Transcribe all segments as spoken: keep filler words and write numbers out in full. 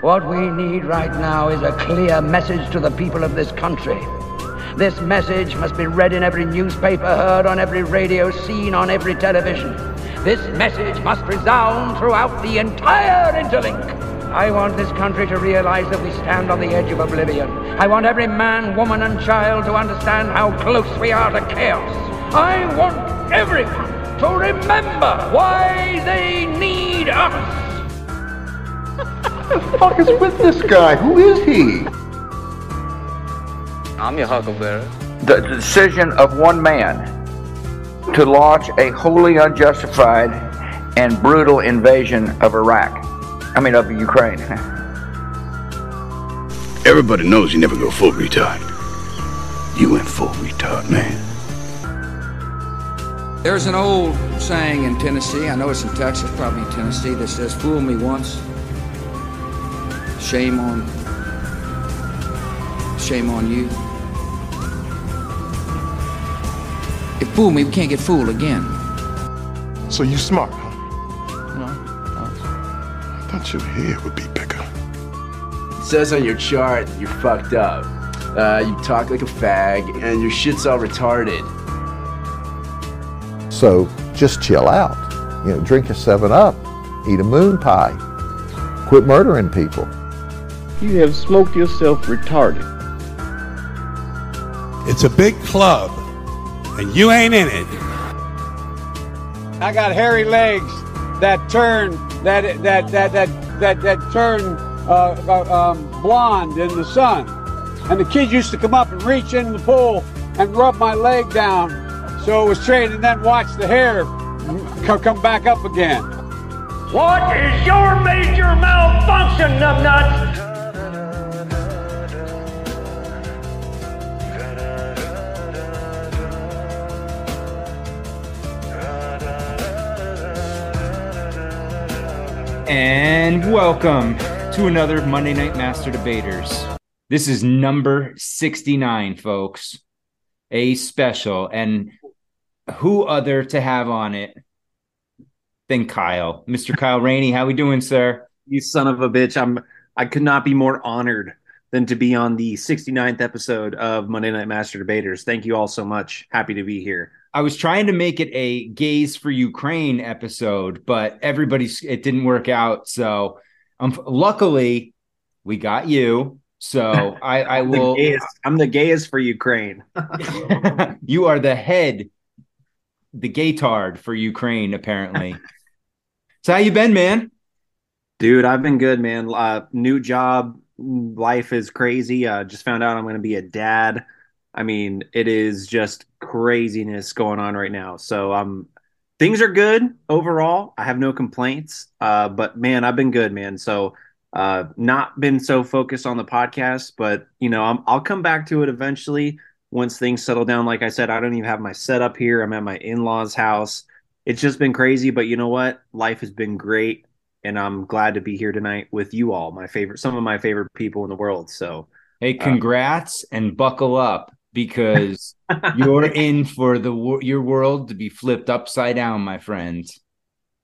What we need right now is a clear message to the people of this country. This message must be read in every newspaper, heard on every radio, seen on every television. This message must resound throughout the entire interlink. I want this country to realize that we stand on the edge of oblivion. I want every man, woman, and child to understand how close we are to chaos. I want everyone to remember why they need us. What the fuck is with this guy? Who is he? I'm your huckleberry. The decision of one man to launch a wholly unjustified and brutal invasion of Iraq. I mean, up in Ukraine. Everybody knows you never go full retard. You went full retard, man. There's an old saying in Tennessee, I know it's in Texas, probably in Tennessee, that says, fool me once, shame on, shame on you. If fool me, we can't get fooled again. So you smart, huh? I thought your hair would be bigger. It says on your chart you're fucked up. Uh, you talk like a fag, and your shit's all retarded. So just chill out. You know, drink a seven up, eat a moon pie, quit murdering people. You have smoked yourself retarded. It's a big club, and you ain't in it. I got hairy legs that turn. That that that that that that turned uh, uh, um, blonde in the sun, and the kids used to come up and reach in the pool and rub my leg down, so it was straight, and then watch the hair come back up again. What is your major malfunction, numbnuts? And welcome to another Monday Night Master Debaters. This is number sixty-nine, folks. A special. And who other to have on it than Kyle. Mister Kyle Rainey, how we doing, sir? You son of a bitch. I'm, I could not be more honored than to be on the sixty-ninth episode of Monday Night Master Debaters. Thank you all so much. Happy to be here. I was trying to make it a Gays for Ukraine episode, but everybody's it didn't work out. So um, luckily we got you. So I, I will. The I'm the gayest for Ukraine. You are the head, the gaytard for Ukraine, apparently. So how you been, man? Dude, I've been good, man. Uh, new job. Life is crazy. Uh, just found out I'm going to be a dad. I mean, it is just craziness going on right now. So um, things are good overall. I have no complaints. Uh, but, man, I've been good, man. So uh, not been so focused on the podcast. But, you know, I'm, I'll come back to it eventually once things settle down. Like I said, I don't even have my setup here. I'm at my in-laws' house. It's just been crazy. But you know what? Life has been great. And I'm glad to be here tonight with you all, my favorite, some of my favorite people in the world. So, hey, congrats uh, and buckle up. Because you're in for the your world to be flipped upside down, my friend.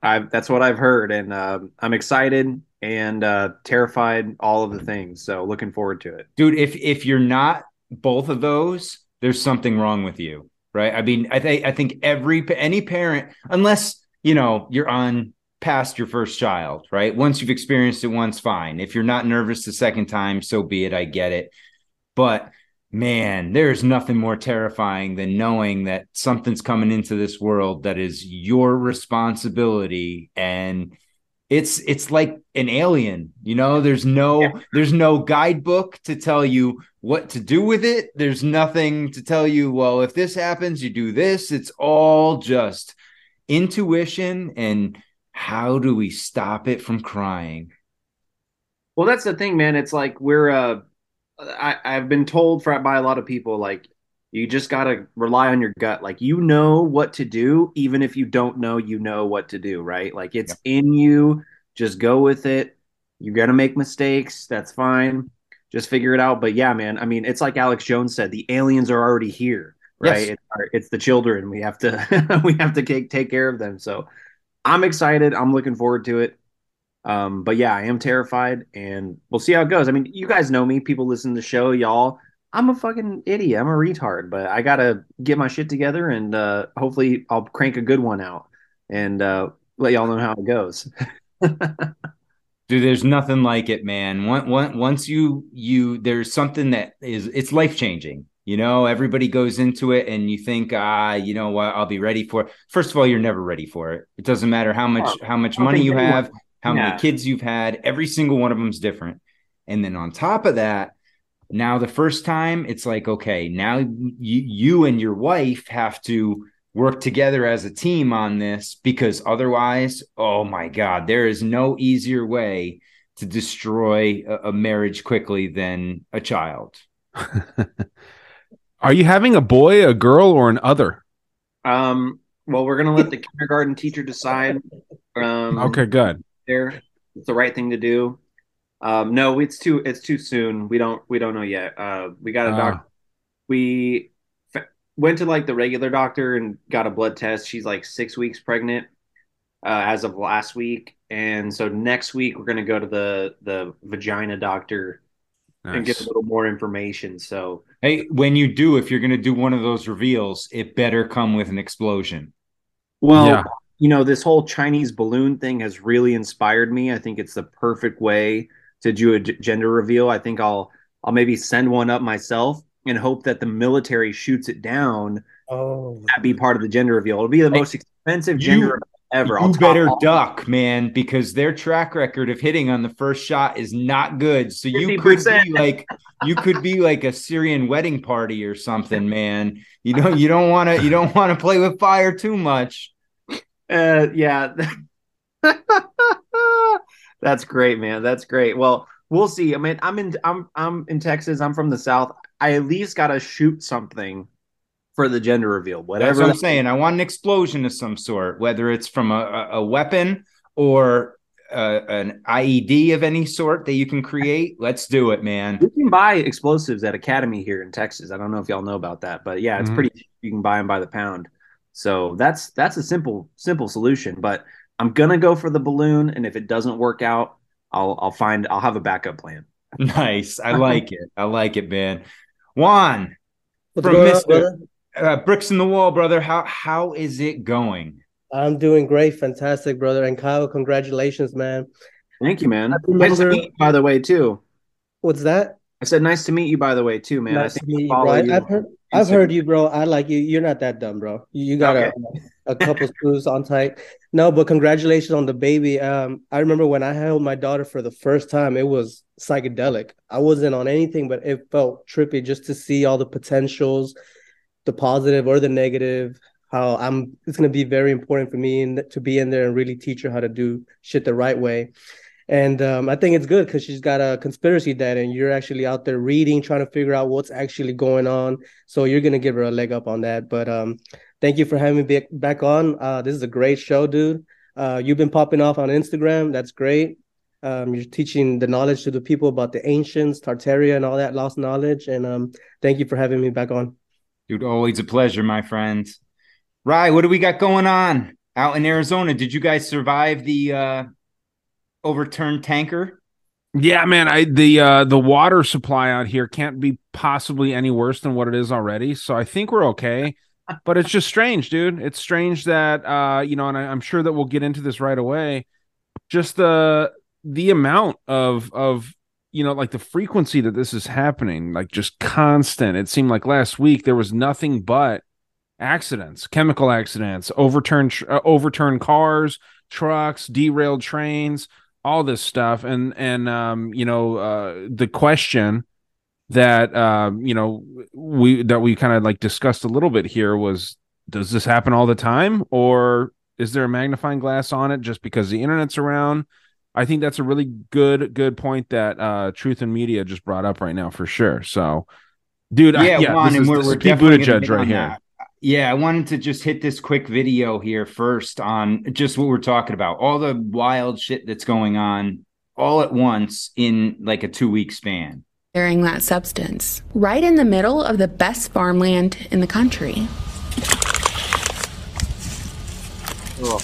I've, that's what I've heard, and uh, I'm excited and uh, terrified, all of the things. So looking forward to it. Dude, if if you're not both of those, there's something wrong with you, right? I mean, I, th- I think every any parent, unless, you know, you're on past your first child, right? Once you've experienced it once, fine. If you're not nervous the second time, so be it. I get it. But man, there's nothing more terrifying than knowing that something's coming into this world that is your responsibility. And it's it's like an alien, you know, there's no yeah. there's no guidebook to tell you what to do with it. There's nothing to tell you, well, if this happens, you do this. It's all just intuition. And how do we stop it from crying? Well, that's the thing, man. It's like we're uh I, I've been told for, by a lot of people, like, you just got to rely on your gut. Like, you know what to do, even if you don't know, you know what to do, right? Like, it's yeah. in you. Just go with it. You're going to make mistakes. That's fine. Just figure it out. But yeah, man, I mean, it's like Alex Jones said, the aliens are already here, right? Yes. It's, our, it's the children. We have to, we have to take, take care of them. So I'm excited. I'm looking forward to it. Um, but yeah, I am terrified, and we'll see how it goes. I mean, you guys know me. People listen to the show, y'all. I'm a fucking idiot. I'm a retard, but I got to get my shit together, and uh, hopefully I'll crank a good one out and uh, let y'all know how it goes. Dude, there's nothing like it, man. Once you, you, there's something that is, it's life-changing. You know, everybody goes into it and you think, ah, you know what, I'll be ready for it. First of all, you're never ready for it. It doesn't matter how much, how much money you have, how yeah. many kids you've had, every single one of them is different. And then on top of that, now the first time it's like, okay, now you, you and your wife have to work together as a team on this, because otherwise, oh my God, there is no easier way to destroy a, a marriage quickly than a child. Are you having a boy, a girl, or an other? Um, well, we're going to let the kindergarten teacher decide. Um, okay, good. There, it's the right thing to do. Um, no, it's too it's too soon. We don't we don't know yet. Uh, we got a uh. doc. We f- went to like the regular doctor and got a blood test. She's like six weeks pregnant uh, as of last week, and so next week we're going to go to the the vagina doctor. Nice. And get a little more information. So, hey, when you do, if you're going to do one of those reveals, it better come with an explosion. Well, yeah. You know, this whole Chinese balloon thing has really inspired me. I think it's the perfect way to do a g- gender reveal. I think I'll I'll maybe send one up myself and hope that the military shoots it down. Oh, that'd be part of the gender reveal. It'll be the most I, expensive you, gender reveal ever. You better duck, off. man, because their track record of hitting on the first shot is not good. So you fifty percent. could be like you could be like a Syrian wedding party or something, man. You know, you don't want to you don't want to play with fire too much. Uh, yeah, that's great, man. That's great. Well, we'll see. I mean, I'm in I'm I'm in Texas. I'm from the South. I at least got to shoot something for the gender reveal, whatever. That's what I'm saying. I want an explosion of some sort, whether it's from a, a weapon or uh, an I E D of any sort that you can create. Let's do it, man. You can buy explosives at Academy here in Texas. I don't know if y'all know about that, but yeah, it's mm-hmm. pretty cheap. You can buy them by the pound. So that's that's a simple simple solution. But I'm gonna go for the balloon, and if it doesn't work out, I'll I'll find I'll have a backup plan. Nice. I like it. I like it, man. Juan, What's from Mister Uh, bricks in the wall, brother. How how is it going? I'm doing great, fantastic, brother. And Kyle, congratulations, man. Thank you, man. Remember... Nice to meet you, by the way, too. What's that? I said, nice to meet you, by the way, too, man. Nice I think to meet you, bro. You. I've heard, I've heard you, bro. I like you. You're not that dumb, bro. You, you got okay. a, a couple screws on tight. No, but congratulations on the baby. Um, I remember when I held my daughter for the first time, it was psychedelic. I wasn't on anything, but it felt trippy just to see all the potentials. The positive or the negative, how I'm, it's going to be very important for me in, to be in there and really teach her how to do shit the right way. And um, I think it's good because she's got a conspiracy dad and you're actually out there reading, trying to figure out what's actually going on. So you're going to give her a leg up on that. But um, thank you for having me back on. Uh, this is a great show, dude. Uh, you've been popping off on Instagram. That's great. Um, you're teaching the knowledge to the people about the ancients, Tartaria and all that lost knowledge. And um, thank you for having me back on. Dude, always a pleasure, my friend. Rye, what do we got going on out in Arizona? Did you guys survive the uh, overturned tanker? Yeah, man. I the uh, the water supply out here can't be possibly any worse than what it is already. So I think we're okay. But it's just strange, dude. It's strange that uh, you know, and I, I'm sure that we'll get into this right away. Just the the amount of of. You know, like the frequency that this is happening, like just constant. It seemed like last week there was nothing but accidents, chemical accidents, overturned, uh, overturned cars, trucks, derailed trains, all this stuff. And, and um, you know, uh, the question that, uh, you know, we that we kind of like discussed a little bit here was, does this happen all the time? Or is there a magnifying glass on it just because the internet's around? I think that's a really good, good point that uh, Truth and Media just brought up right now for sure. So, dude, yeah, I, yeah Juan, this and is, we're, this we're is Pete Buttigieg right here. That. Yeah, I wanted to just hit this quick video here first on just what we're talking about, all the wild shit that's going on all at once in like a two-week span. Sharing that substance right in the middle of the best farmland in the country. Cool.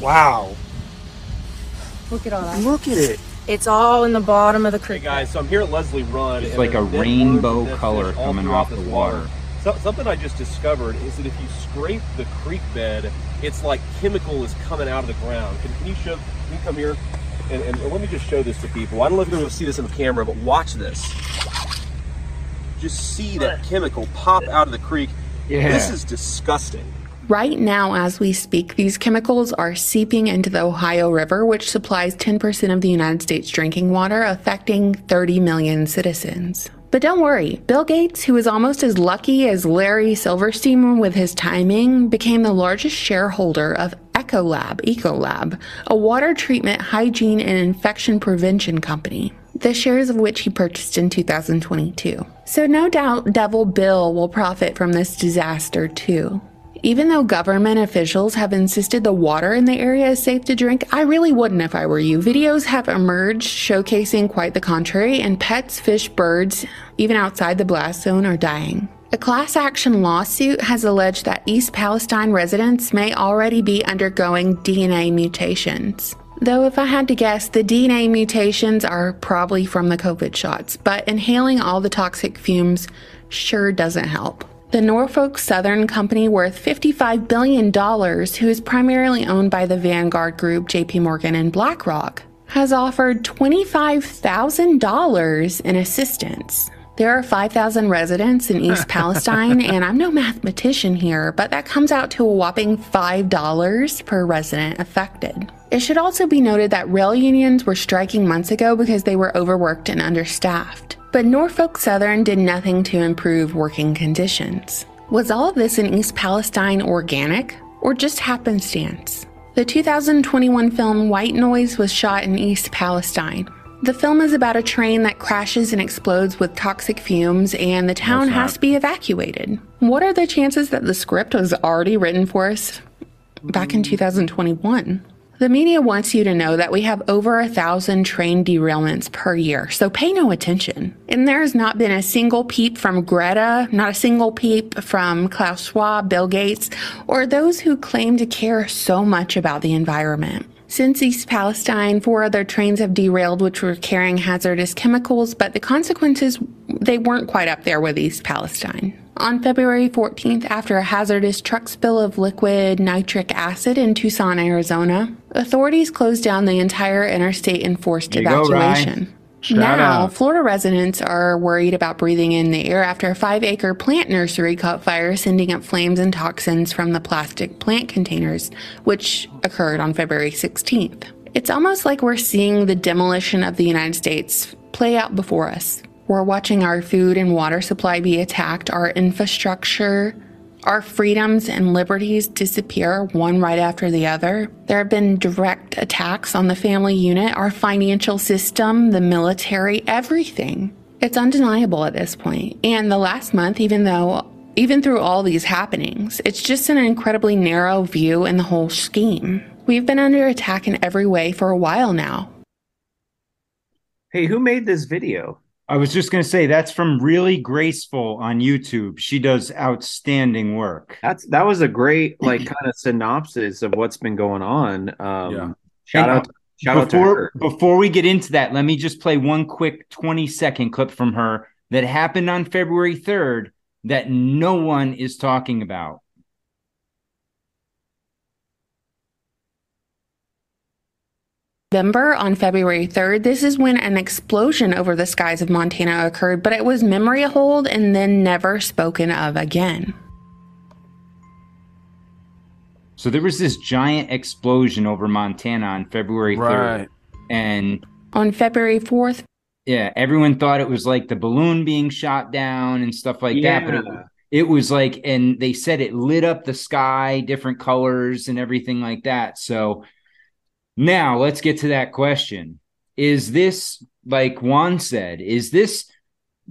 Wow. Look at all that. Look at it. It's all in the bottom of the creek. Hey guys, so I'm here at Leslie Run. It's like a rainbow color coming off the water. So, something I just discovered is that if you scrape the creek bed, it's like chemical is coming out of the ground. Can, can you show, can you come here? And, and, and let me just show this to people. I don't know if you're going to see this on the camera, but watch this. Just see that chemical pop out of the creek. Yeah. This is disgusting. Right now, as we speak, these chemicals are seeping into the Ohio River, which supplies ten percent of the United States drinking water, affecting thirty million citizens. But don't worry, Bill Gates, who is almost as lucky as Larry Silverstein with his timing, became the largest shareholder of EcoLab, EcoLab, a water treatment, hygiene, and infection prevention company, the shares of which he purchased in two thousand twenty-two. So no doubt Devil Bill will profit from this disaster too. Even though government officials have insisted the water in the area is safe to drink, I really wouldn't if I were you. Videos have emerged showcasing quite the contrary, and pets, fish, birds, even outside the blast zone, are dying. A class action lawsuit has alleged that East Palestine residents may already be undergoing D N A mutations. Though if I had to guess, the D N A mutations are probably from the COVID shots, but inhaling all the toxic fumes sure doesn't help. The Norfolk Southern company, worth fifty-five billion dollars, who is primarily owned by the Vanguard Group, J P. Morgan, and BlackRock, has offered twenty-five thousand dollars in assistance. There are five thousand residents in East Palestine, and I'm no mathematician here, but that comes out to a whopping five dollars per resident affected. It should also be noted that rail unions were striking months ago because they were overworked and understaffed. But Norfolk Southern did nothing to improve working conditions. Was all of this in East Palestine organic, or just happenstance? The two thousand twenty-one film White Noise was shot in East Palestine. The film is about a train that crashes and explodes with toxic fumes, and the town has to be evacuated. What are the chances that the script was already written for us back in two thousand twenty-one? The media wants you to know that we have over a thousand train derailments per year, so pay no attention. And there has not been a single peep from Greta, not a single peep from Klaus Schwab, Bill Gates, or those who claim to care so much about the environment. Since East Palestine, four other trains have derailed which were carrying hazardous chemicals, but the consequences, they weren't quite up there with East Palestine. On February fourteenth, after a hazardous truck spill of liquid nitric acid in Tucson, Arizona, authorities closed down the entire interstate and forced you evacuation. Now, out. Florida residents are worried about breathing in the air after a five-acre plant nursery caught fire, sending up flames and toxins from the plastic plant containers, which occurred on February sixteenth. It's almost like we're seeing the demolition of the United States play out before us. We're watching our food and water supply be attacked, our infrastructure, our freedoms and liberties disappear one right after the other. There have been direct attacks on the family unit, our financial system, the military, everything. It's undeniable at this point. And the last month, even though, even through all these happenings, it's just an incredibly narrow view in the whole scheme. We've been under attack in every way for a while now. Hey, who made this video? I was just going to say, that's from Really Graceful on YouTube. She does outstanding work. That's That was a great, like, kind of synopsis of what's been going on. Um, yeah. Shout and out to, shout before, out to her. Before we get into that, let me just play one quick twenty-second clip from her that happened on February third that no one is talking about. November, on February third, this is when an explosion over the skies of Montana occurred, but it was memory hold and then never spoken of again. So there was this giant explosion over Montana on February third. And on February fourth. Yeah, everyone thought it was like the balloon being shot down and stuff like yeah. that. But it, it was like, and they said it lit up the sky, different colors and everything like that. So now, let's get to that question. Is this, like Juan said, is this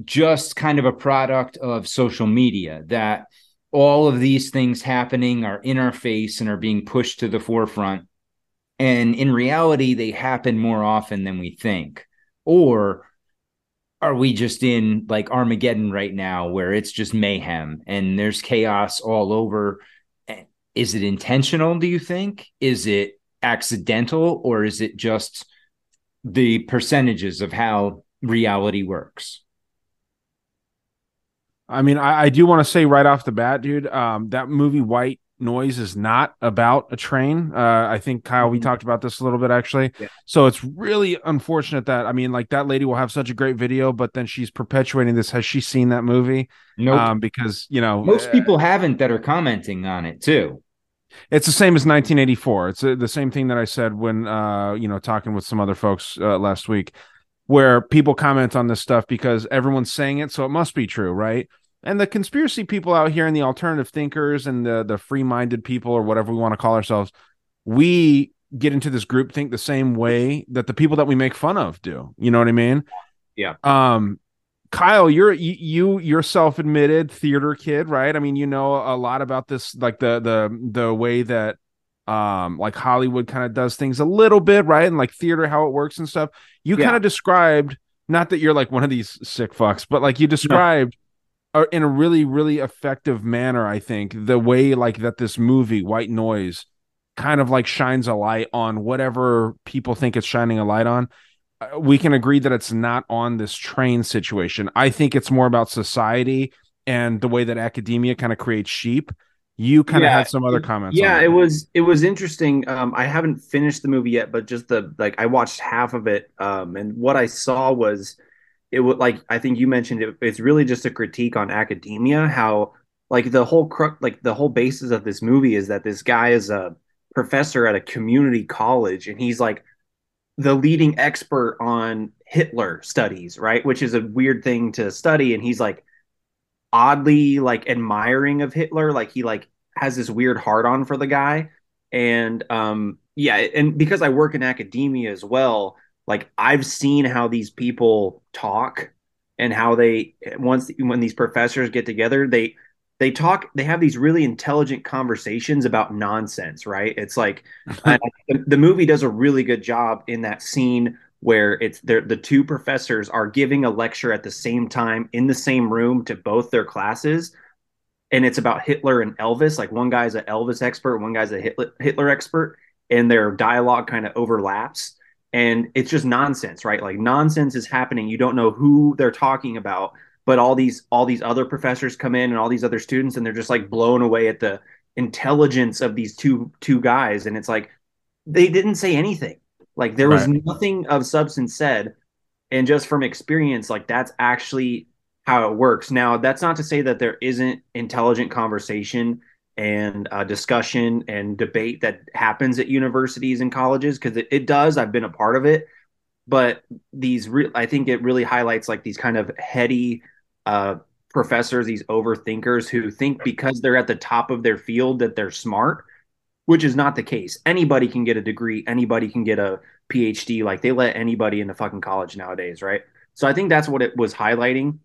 just kind of a product of social media, that all of these things happening are in our face and are being pushed to the forefront? And in reality, they happen more often than we think. Or are we just in like Armageddon right now, where it's just mayhem and there's chaos all over? Is it intentional, do you think? Is it accidental, or is it just the percentages of how reality works? I mean, I, I do want to say right off the bat, dude, um, that movie White Noise is not about a train. Uh, I think, Kyle, we mm-hmm. talked about this a little bit, actually. Yeah. So it's really unfortunate that, I mean, like, that lady will have such a great video, but then she's perpetuating this. Has she seen that movie? No, nope. um, because, you know, most people uh, haven't that are commenting on it, too. It's the same as nineteen eighty-four. It's uh, the same thing that I said when, uh, you know, talking with some other folks uh, last week, where people comment on this stuff because everyone's saying it, so it must be true, right? And the conspiracy people out here and the alternative thinkers and the, the free-minded people, or whatever we want to call ourselves, we get into this groupthink the same way that the people that we make fun of do. You know what I mean? Yeah. Um, Kyle, you're you, you you're self-admitted theater kid, right? I mean, you know a lot about this, like the the the way that Um, like Hollywood kind of does things a little bit, right? And like theater, how it works and stuff. You yeah. kind of described, not that you're like one of these sick fucks, but like you described no. uh, in a really, really effective manner, I think, the way like that this movie, White Noise, kind of like shines a light on whatever people think it's shining a light on. Uh, we can agree that it's not on this train situation. I think it's more about society and the way that academia kind of creates sheep. You kind yeah. of had some other comments. Yeah, on it. it was it was interesting. Um, I haven't finished the movie yet, but just the like I watched half of it, um, and what I saw was it would like I think you mentioned it. It's really just a critique on academia. How like the whole cru- like the whole basis of this movie is that this guy is a professor at a community college, and he's like the leading expert on Hitler studies, right? Which is a weird thing to study, and he's like oddly like admiring of Hitler, like he like has this weird heart on for the guy. And um yeah and because I work in academia as well, like I've seen how these people talk and how they once when these professors get together, they they talk they have these really intelligent conversations about nonsense, right? It's like I, the movie does a really good job in that scene where it's the two professors are giving a lecture at the same time in the same room to both their classes. And it's about Hitler and Elvis. Like one guy's an Elvis expert, one guy's a Hitler, Hitler expert, and their dialogue kind of overlaps. And it's just nonsense, right? Like nonsense is happening. You don't know who they're talking about, but all these all these other professors come in and all these other students, and they're just like blown away at the intelligence of these two two guys. And it's like, they didn't say anything. Like there was right. nothing of substance said. And just from experience, like that's actually how it works. Now, that's not to say that there isn't intelligent conversation and uh, discussion and debate that happens at universities and colleges, because it, it does. I've been a part of it. But these re- I think it really highlights like these kind of heady uh, professors, these overthinkers who think because they're at the top of their field that they're smart. Which is not the case. Anybody can get a degree. Anybody can get a P H D. Like they let anybody into fucking college nowadays, right? So I think that's what it was highlighting.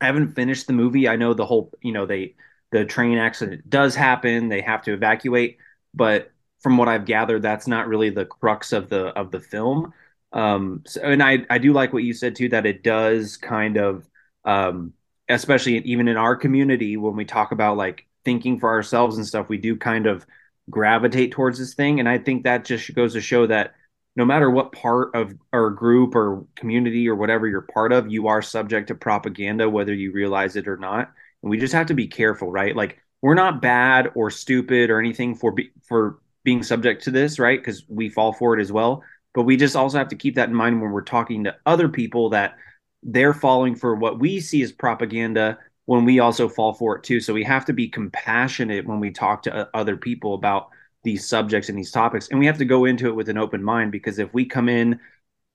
I haven't finished the movie. I know the whole, you know, they the train accident does happen. They have to evacuate, but from what I've gathered, that's not really the crux of the of the film. Um, so, and I I do like what you said too, that it does kind of, um, especially even in our community when we talk about like thinking for ourselves and stuff, we do kind of gravitate towards this thing. And I think that just goes to show that no matter what part of our group or community or whatever you're part of, you are subject to propaganda, whether you realize it or not. And we just have to be careful, right? Like we're not bad or stupid or anything for be- for being subject to this, right? Because we fall for it as well. But we just also have to keep that in mind when we're talking to other people, that they're falling for what we see as propaganda when we also fall for it too. So we have to be compassionate when we talk to other people about these subjects and these topics. And we have to go into it with an open mind, because if we come in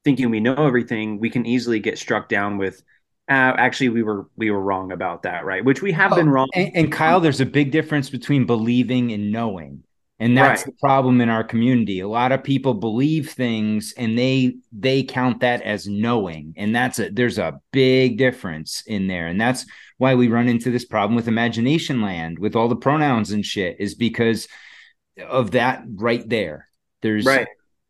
thinking we know everything, we can easily get struck down with, uh, actually we were, we were wrong about that. Right. Which we have oh, been wrong. And, and Kyle, there's a big difference between believing and knowing. And that's right. the problem in our community. A lot of people believe things and they they count that as knowing. And that's a there's a big difference in there. And that's why we run into this problem with Imagination Land, with all the pronouns and shit, is because of that right there. There's right.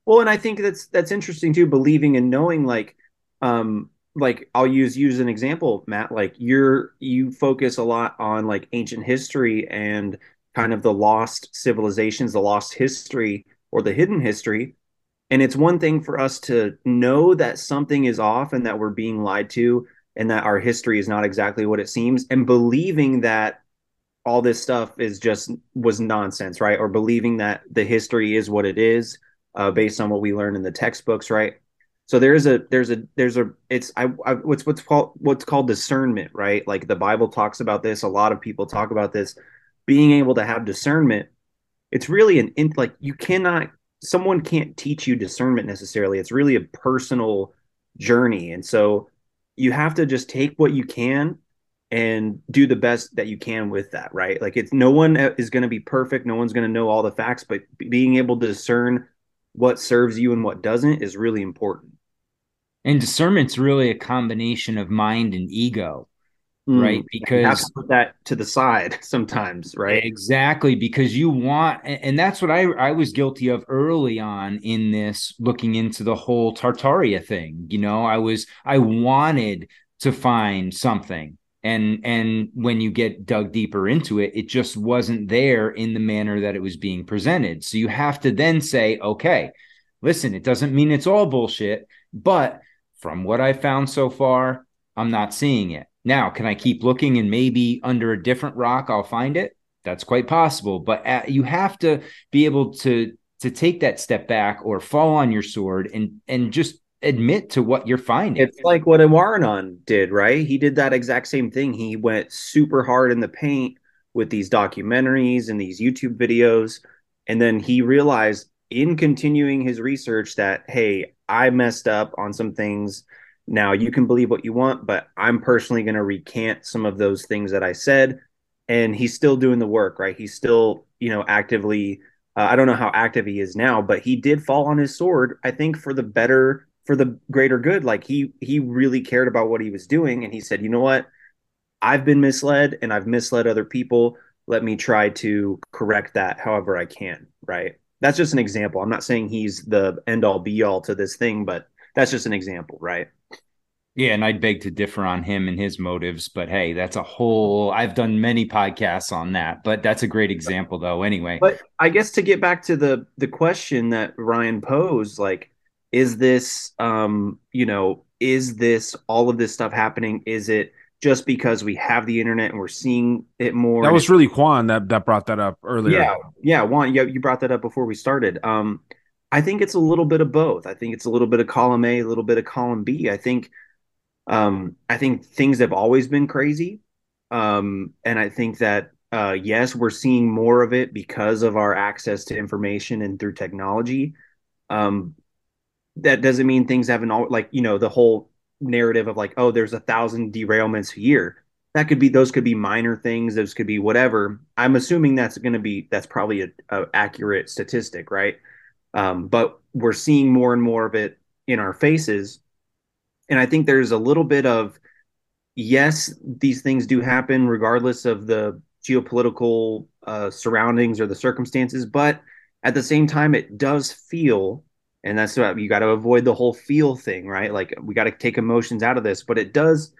Well, and I think that's that's interesting too, believing and knowing, like um like I'll use use an example, Matt. Like you're you focus a lot on like ancient history and kind of the lost civilizations, the lost history or the hidden history. And it's one thing for us to know that something is off and that we're being lied to and that our history is not exactly what it seems, and believing that all this stuff is just was nonsense, right? Or believing that the history is what it is uh, based on what we learn in the textbooks, right? So there's a there's a there's a it's I, I what's what's called what's called discernment, right? Like the Bible talks about this. A lot of people talk about this. Being able to have discernment, it's really an in, like you cannot. Someone can't teach you discernment necessarily. It's really a personal journey. And so you have to just take what you can and do the best that you can with that, right? Like it's no one is going to be perfect. No one's going to know all the facts, but being able to discern what serves you and what doesn't is really important. And discernment's really a combination of mind and ego. Right, because you have to put that to the side sometimes, right? Exactly, because you want, and that's what I I was guilty of early on in this, looking into the whole Tartaria thing. You know, I was I wanted to find something, and and when you get dug deeper into it, it just wasn't there in the manner that it was being presented. So you have to then say, okay, listen, it doesn't mean it's all bullshit, but from what I found so far, I'm not seeing it. Now, can I keep looking and maybe under a different rock I'll find it? That's quite possible. But at, you have to be able to to take that step back or fall on your sword and and just admit to what you're finding. It's like what Ewaranon did, right? He did that exact same thing. He went super hard in the paint with these documentaries and these YouTube videos. And then he realized in continuing his research that, hey, I messed up on some things. Now, you can believe what you want, but I'm personally going to recant some of those things that I said. And he's still doing the work, right? He's still, you know, actively, uh, I don't know how active he is now, but he did fall on his sword, I think, for the better, for the greater good. Like he he really cared about what he was doing. And he said, you know what, I've been misled and I've misled other people. Let me try to correct that however I can, right? That's just an example. I'm not saying he's the end all be all to this thing, but that's just an example, right? Yeah, and I'd beg to differ on him and his motives, but hey, that's a whole, I've done many podcasts on that, but that's a great example though anyway. But I guess to get back to the the question that Ryan posed, like, is this, um, you know, is this, all of this stuff happening, is it just because we have the internet and we're seeing it more? That was really Juan that, that brought that up earlier. Yeah, yeah, Juan, yeah, you brought that up before we started. Um, I think it's a little bit of both. I think it's a little bit of column A, a little bit of column B. I think Um, I think things have always been crazy. Um, and I think that, uh, yes, we're seeing more of it because of our access to information and through technology. Um, that doesn't mean things haven't all, like, you know, the whole narrative of like, oh, there's a thousand derailments a year. That could be, those could be minor things. Those could be whatever. I'm assuming that's going to be, that's probably a, a accurate statistic, right? Um, but we're seeing more and more of it in our faces. And I think there's a little bit of, yes, these things do happen regardless of the geopolitical uh, surroundings or the circumstances. But at the same time, it does feel, and that's what you got to avoid the whole feel thing, right? Like we got to take emotions out of this, but it does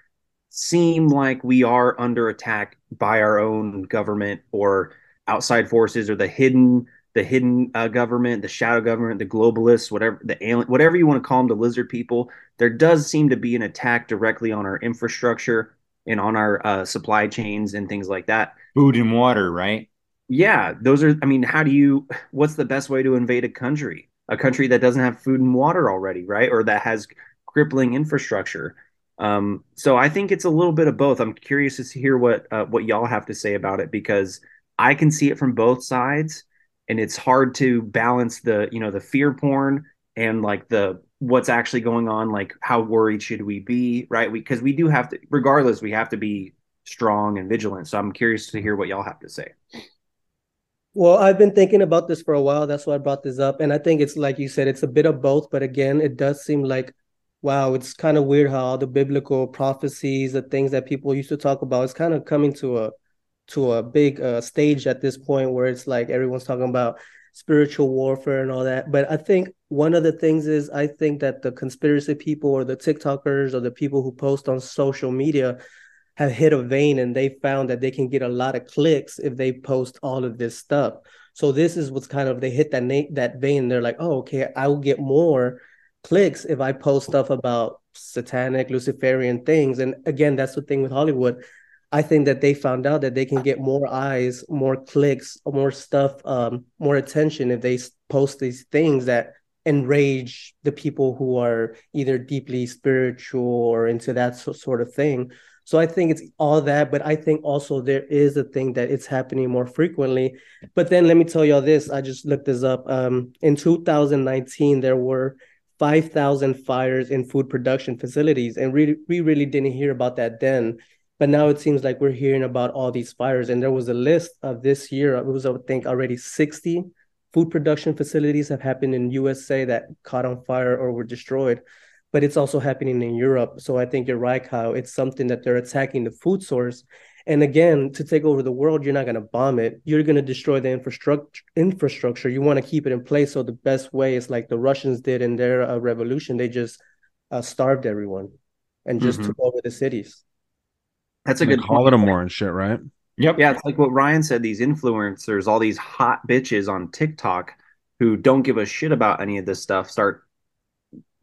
seem like we are under attack by our own government or outside forces or the hidden the hidden uh, government, the shadow government, the globalists, whatever the alien, whatever you want to call them, the lizard people. There does seem to be an attack directly on our infrastructure and on our uh, supply chains and things like that. Food and water, right? Yeah, those are. I mean, how do you? What's the best way to invade a country? A country that doesn't have food and water already, right? Or that has crippling infrastructure. Um, so I think it's a little bit of both. I'm curious to hear what uh, what y'all have to say about it because I can see it from both sides. And it's hard to balance the, you know, the fear porn and like the what's actually going on, like how worried should we be, right? Because we, we do have to, regardless, we have to be strong and vigilant. So I'm curious to hear what y'all have to say. Well, I've been thinking about this for a while. That's why I brought this up. And I think it's like you said, it's a bit of both. But again, it does seem like, wow, it's kind of weird how the biblical prophecies, the things that people used to talk about, it's kind of coming to a to a big uh, stage at this point where it's like everyone's talking about spiritual warfare and all that. But I think one of the things is I think that the conspiracy people or the TikTokers or the people who post on social media have hit a vein and they found that they can get a lot of clicks if they post all of this stuff. So this is what's kind of, they hit that na- that vein. They're like, oh, okay, I will get more clicks if I post stuff about satanic, Luciferian things. And again, that's the thing with Hollywood. I think that they found out that they can get more eyes, more clicks, more stuff, um, more attention if they post these things that enrage the people who are either deeply spiritual or into that so, sort of thing. So I think it's all that, but I think also there is a thing that it's happening more frequently. But then let me tell y'all this, I just looked this up. Um, in two thousand nineteen, there were five thousand fires in food production facilities, and really, we really didn't hear about that then. But now it seems like we're hearing about all these fires. And there was a list of this year. It was, I think, already sixty food production facilities have happened in U S A that caught on fire or were destroyed. But it's also happening in Europe. So I think you're right, Kyle. It's something that they're attacking the food source. And again, to take over the world, you're not going to bomb it. You're going to destroy the infrastructure. Infrastructure. You want to keep it in place. So the best way is like the Russians did in their uh, revolution. They just uh, starved everyone and just mm-hmm. took over the cities. That's a good Holodomor and shit, right? Yep. Yeah, it's like what Ryan said, these influencers, all these hot bitches on TikTok who don't give a shit about any of this stuff, start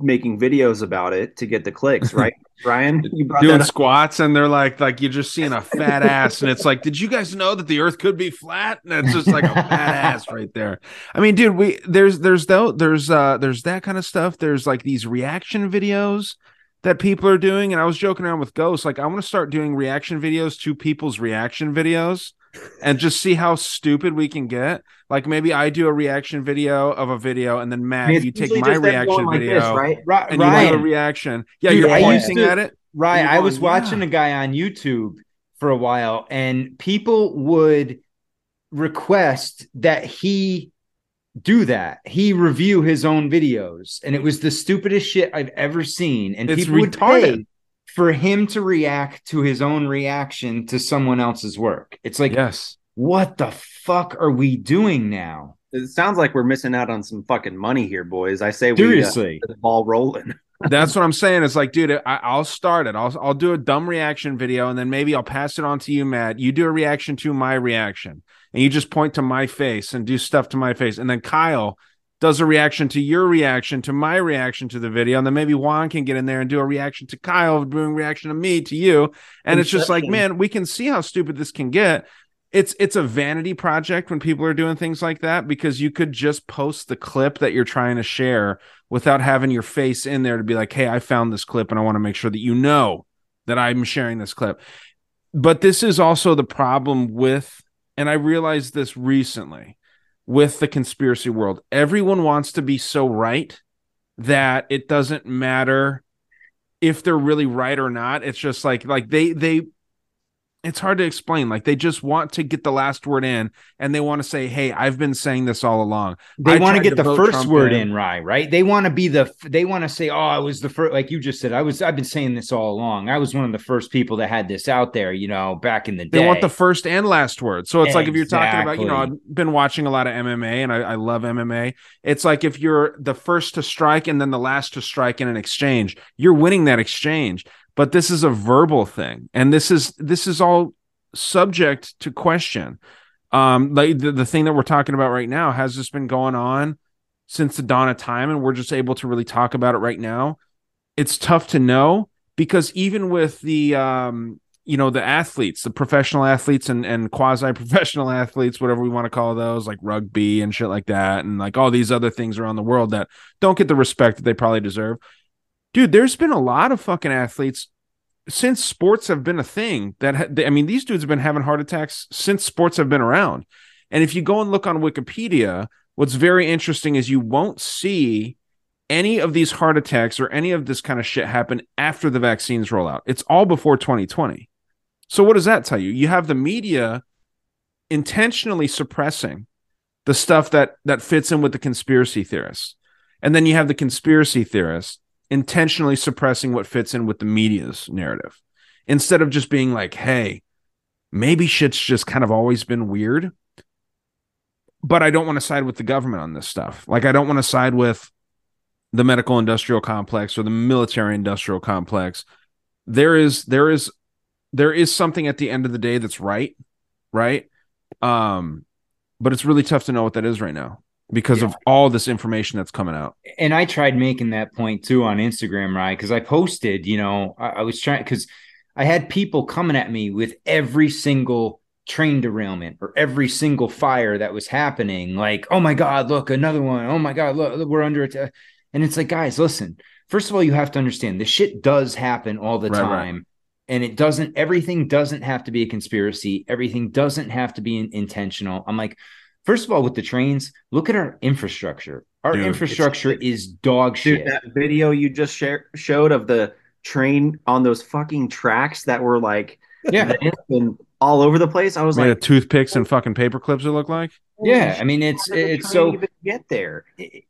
making videos about it to get the clicks, right? Ryan, you brought doing squats and they're like, like you're just seeing a fat ass and it's like, did you guys know that the earth could be flat? And it's just like a fat ass right there. I mean, dude, we there's there's though there's uh there's that kind of stuff. There's like these reaction videos that people are doing. And I was joking around with Ghost, like, I want to start doing reaction videos to people's reaction videos and just see how stupid we can get. Like, maybe I do a reaction video of a video and then Matt, I mean, you take my reaction like video, this, right? Right, and Ryan, you do a reaction. Yeah, dude, you're pointing to, at it. Right. Going, I was watching yeah. a guy on YouTube for a while, and people would request that he do that. He review his own videos, and it was the stupidest shit I've ever seen. And it's people retarded. Would pay for him to react to his own reaction to someone else's work. It's like, yes, what the fuck are we doing now? It sounds like we're missing out on some fucking money here, boys. I say seriously, we, uh, get the ball rolling. That's what I'm saying. It's like, dude, I, I'll start it. I'll I'll do a dumb reaction video, and then maybe I'll pass it on to you, Matt. You do a reaction to my reaction. And you just point to my face and do stuff to my face. And then Kyle does a reaction to your reaction to my reaction to the video. And then maybe Juan can get in there and do a reaction to Kyle doing a reaction to me, to you. And it's just like, man, we can see how stupid this can get. It's it's a vanity project when people are doing things like that, because you could just post the clip that you're trying to share without having your face in there to be like, hey, I found this clip and I want to make sure that you know that I'm sharing this clip. But this is also the problem with, and I realized this recently with the conspiracy world, everyone wants to be so right that it doesn't matter if they're really right or not. It's just like, like they, they, it's hard to explain. Like, they just want to get the last word in, and they want to say, hey, I've been saying this all along. They want to get the first word in, Rye, right? They want to be the, they want to say, oh, I was the first, like you just said, I was, I've been saying this all along. I was one of the first people that had this out there, you know, back in the day. They want the first and last word. So it's like, if you're talking about, you know, I've been watching a lot of M M A, and I, I love M M A. It's like, if you're the first to strike and then the last to strike in an exchange, you're winning that exchange. But this is a verbal thing, and this is this is all subject to question. Um, like the, the thing that we're talking about right now has just been going on since the dawn of time, and we're just able to really talk about it right now. It's tough to know, because even with the um, you know, the athletes, the professional athletes and and quasi-professional athletes, whatever we want to call those, like rugby and shit like that, and like all these other things around the world that don't get the respect that they probably deserve. Dude, there's been a lot of fucking athletes since sports have been a thing that, ha- I mean, these dudes have been having heart attacks since sports have been around. And if you go and look on Wikipedia, what's very interesting is you won't see any of these heart attacks or any of this kind of shit happen after the vaccines roll out. It's all before twenty twenty. So what does that tell you? You have the media intentionally suppressing the stuff that, that fits in with the conspiracy theorists. And then you have the conspiracy theorists intentionally suppressing what fits in with the media's narrative, instead of just being like, hey, maybe shit's just kind of always been weird, but I don't want to side with the government on this stuff. Like, I don't want to side with the medical industrial complex or the military industrial complex. There is, there is, there is something at the end of the day that's right. Right. Um, but it's really tough to know what that is right now because yeah. of all this information that's coming out. And I tried making that point too on Instagram, right? Because I posted, you know, I, I was trying, because I had people coming at me with every single train derailment or every single fire that was happening. Like, oh my God, look, another one. Oh my God, look, we're under attack. And it's like, guys, listen, first of all, you have to understand this shit does happen all the right, time. Right. And it doesn't, everything doesn't have to be a conspiracy. Everything doesn't have to be in, intentional. I'm like, first of all, with the trains, look at our infrastructure. Our dude, infrastructure is dog dude, shit. That video you just share, showed of the train on those fucking tracks that were like, yeah, and all over the place. I was made like, toothpicks and fucking paper clips. It looked like, yeah. I mean, it's it's so get there.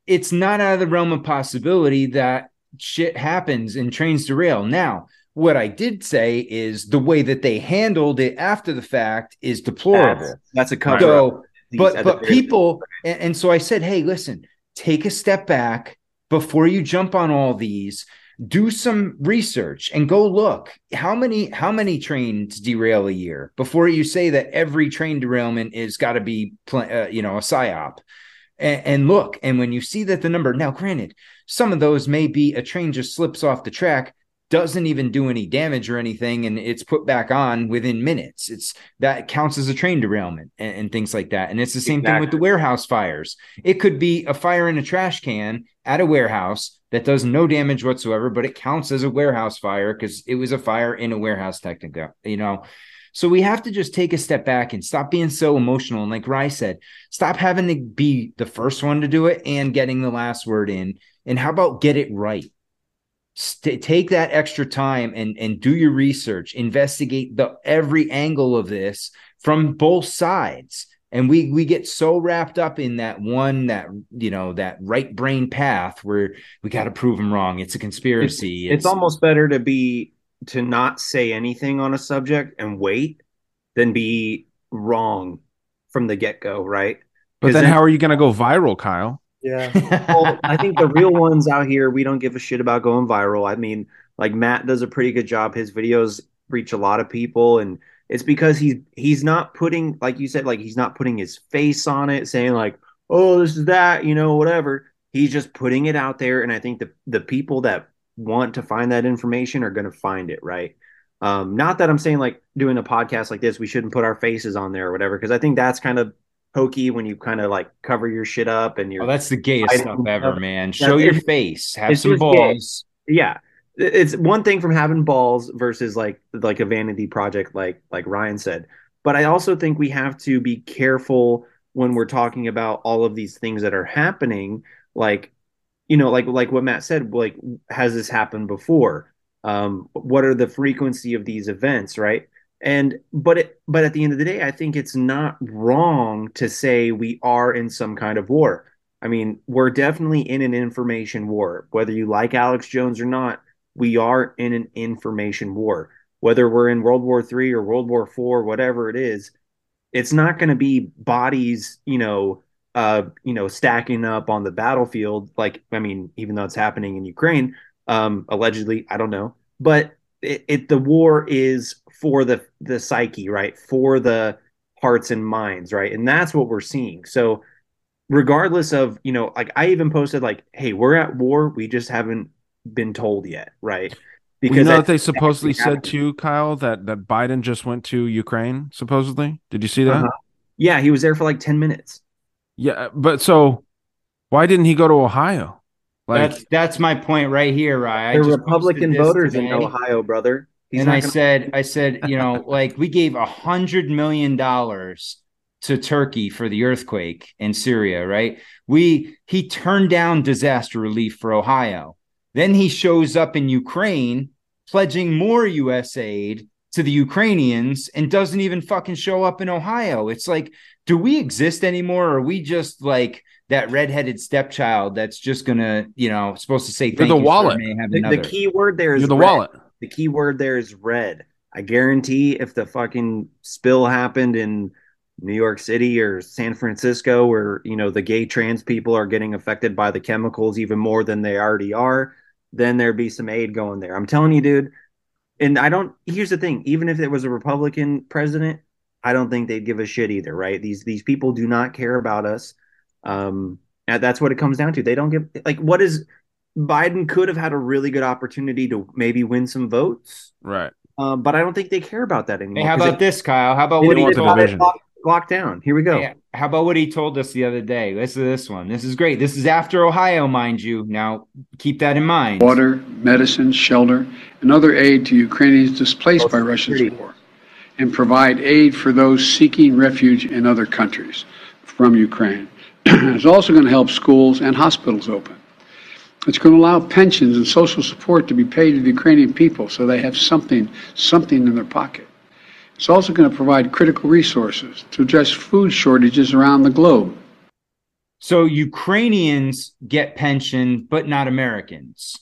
It's not out of the realm of possibility that shit happens and trains derail now. What I did say is the way that they handled it after the fact is deplorable. That's, that's a cover. So, but but people, and, and so I said, hey, listen, take a step back before you jump on all these. Do some research and go look how many how many trains derail a year before you say that every train derailment is got to be uh, you know a psyop. And, and look, and when you see that the number now, granted, some of those may be a train just slips off the track. Doesn't even do any damage or anything, and it's put back on within minutes. It's that counts as a train derailment and, and things like that. And it's the same exactly. thing with the warehouse fires. It could be a fire in a trash can at a warehouse that does no damage whatsoever, but it counts as a warehouse fire because it was a fire in a warehouse technically, you know. So we have to just take a step back and stop being so emotional. And like Rai said, stop having to be the first one to do it and getting the last word in. And how about get it right? St- take that extra time and, and do your research, investigate the every angle of this from both sides. And we we get so wrapped up in that one, that, you know, that right brain path where we got to prove them wrong. It's a conspiracy. It's, it's, it's almost better to be to not say anything on a subject and wait than be wrong from the get go. Right. But then, then how are you going to go viral, Kyle? Yeah, well, I think the real ones out here, we don't give a shit about going viral. I mean, like Matt does a pretty good job. His videos reach a lot of people, and it's because he's he's not putting, like you said, like he's not putting his face on it, saying like, oh, this is that, you know, whatever. He's just putting it out there, and I think the the people that want to find that information are going to find it, right? Um, not that I'm saying like doing a podcast like this, we shouldn't put our faces on there or whatever, because I think that's kind of hokey when you kind of like cover your shit up and you're oh, that's the gayest stuff ever, man. Show your face, have some balls. Gay. Yeah, it's one thing from having balls versus like like a vanity project, like like Ryan said. But I also think we have to be careful when we're talking about all of these things that are happening. Like, you know, like like what Matt said, like, has this happened before? Um, what are the frequency of these events, right? And but it, but at the end of the day, I think it's not wrong to say we are in some kind of war. I mean, we're definitely in an information war. Whether you like Alex Jones or not, we are in an information war. Whether we're in World War Three or World War Four, whatever it is, it's not going to be bodies, you know, uh, you know, stacking up on the battlefield. Like, I mean, even though it's happening in Ukraine, um, allegedly, I don't know, but it, it the war is for the the psyche, right? For the hearts and minds, right? And that's what we're seeing. So regardless of, you know, like I even posted like, hey, we're at war. We just haven't been told yet, right? Because you know that they supposedly said too, Kyle, that, that Biden just went to Ukraine, supposedly. Did you see that? Uh-huh. Yeah, he was there for like ten minutes. Yeah, but so why didn't he go to Ohio? Like, that's that's my point right here, right? The Republican voters today. In Ohio, brother. He's and I gonna... said, I said, you know, like we gave a hundred million dollars to Turkey for the earthquake in Syria, right? We he turned down disaster relief for Ohio. Then he shows up in Ukraine, pledging more U S aid to the Ukrainians, and doesn't even fucking show up in Ohio. It's like, do we exist anymore? Or are we just like that redheaded stepchild that's just gonna, you know, supposed to say thank You're the you wallet. May have the, the key word there is You're the red. Wallet. The key word there is red. I guarantee if the fucking spill happened in New York City or San Francisco, where, you know, the gay trans people are getting affected by the chemicals even more than they already are, then there'd be some aid going there. I'm telling you, dude. And I don't, here's the thing, even if it was a Republican president, I don't think they'd give a shit either, right? These these people do not care about us. Um, and that's what it comes down to. They don't give like what is Biden could have had a really good opportunity to maybe win some votes, right? Um, but I don't think they care about that anymore. Hey, how about it, this, Kyle? How about what he did? Lockdown. Here we go. Yeah. How about what he told us the other day? Listen to this one. This is great. This is after Ohio, mind you. Now, keep that in mind. Water, medicine, shelter, and other aid to Ukrainians displaced by Russia's war, and provide aid for those seeking refuge in other countries from Ukraine. It's also going to help schools and hospitals open. It's going to allow pensions and social support to be paid to the Ukrainian people so they have something, something in their pocket. It's also going to provide critical resources to address food shortages around the globe. So Ukrainians get pension, but not Americans,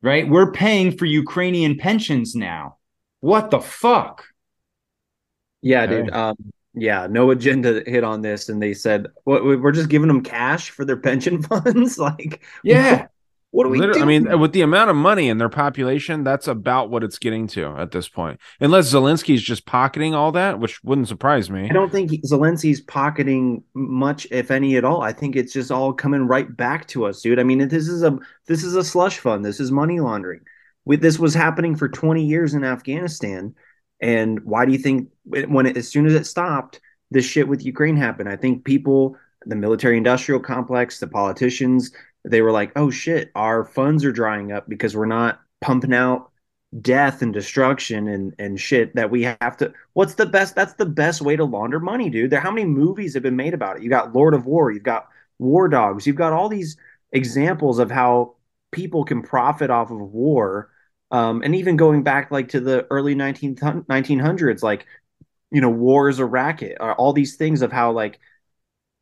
right? We're paying for Ukrainian pensions now. What the fuck? Yeah, dude. Right. Um, yeah, no agenda hit on this. And they said, what, we're just giving them cash for their pension funds? Like, yeah. What do we do? I mean, with the amount of money in their population, that's about what it's getting to at this point. Unless Zelensky's just pocketing all that, which wouldn't surprise me. I don't think Zelensky's pocketing much, if any at all. I think it's just all coming right back to us, dude. I mean, this is a this is a slush fund. This is money laundering. We, this was happening for twenty years in Afghanistan, and why do you think when it, as soon as it stopped, this shit with Ukraine happened? I think people, the military-industrial complex, the politicians. They were like, oh, shit, our funds are drying up because we're not pumping out death and destruction and, and shit that we have to. What's the best? That's the best way to launder money, dude. There, how many movies have been made about it? You got Lord of War. You've got War Dogs. You've got all these examples of how people can profit off of war. Um, and even going back like to the early nineteen hundreds, like, you know, war is a racket. All these things of how like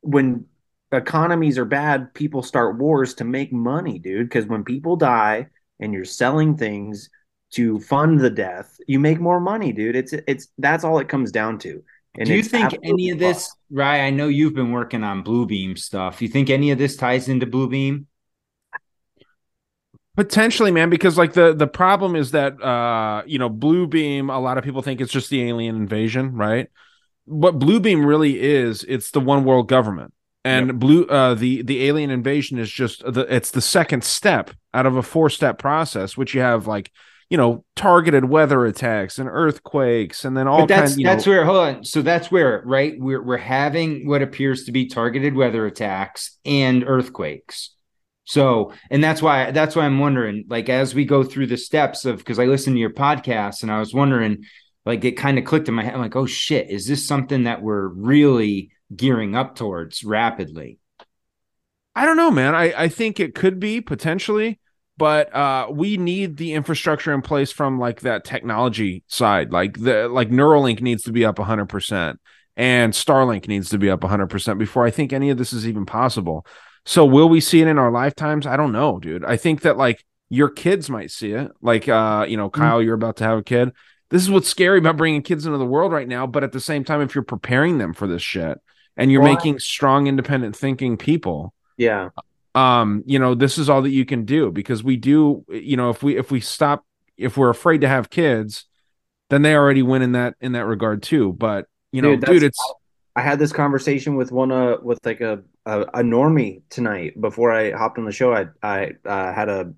when economies are bad, people start wars to make money, dude, because when people die and you're selling things to fund the death, you make more money, dude. It's it's that's all it comes down to. And do you think any of this, Rye, I know you've been working on Bluebeam stuff. You think any of this ties into Bluebeam? Potentially, man, because like the the problem is that uh you know, Bluebeam, a lot of people think it's just the alien invasion, right? What Bluebeam really is, it's the one world government. And yep. blue, uh, the the alien invasion is just the it's the second step out of a four step process, which you have like you know targeted weather attacks and earthquakes, and then all. But that's kind, that's know, where hold on. So that's where right we're we're having what appears to be targeted weather attacks and earthquakes. So and that's why that's why I'm wondering like as we go through the steps of because I listened to your podcast and I was wondering like it kind of clicked in my head. I'm like, oh shit, is this something that we're really gearing up towards rapidly? I don't know, man. I, I think it could be potentially, but uh, we need the infrastructure in place from like that technology side. Like the like Neuralink needs to be up one hundred percent and Starlink needs to be up one hundred percent before I think any of this is even possible. So will we see it in our lifetimes? I don't know, dude. I think that like your kids might see it. Like, uh, you know, Kyle, mm-hmm. You're about to have a kid. This is what's scary about bringing kids into the world right now. But at the same time, if you're preparing them for this shit, and you're well, making strong, independent thinking people. Yeah. Um, you know, this is all that you can do because we do, you know, if we if we stop, if we're afraid to have kids, then they already win in that in that regard too. But you know, dude, dude it's I had this conversation with one uh with like a a, a normie tonight before I hopped on the show. I I uh, had a,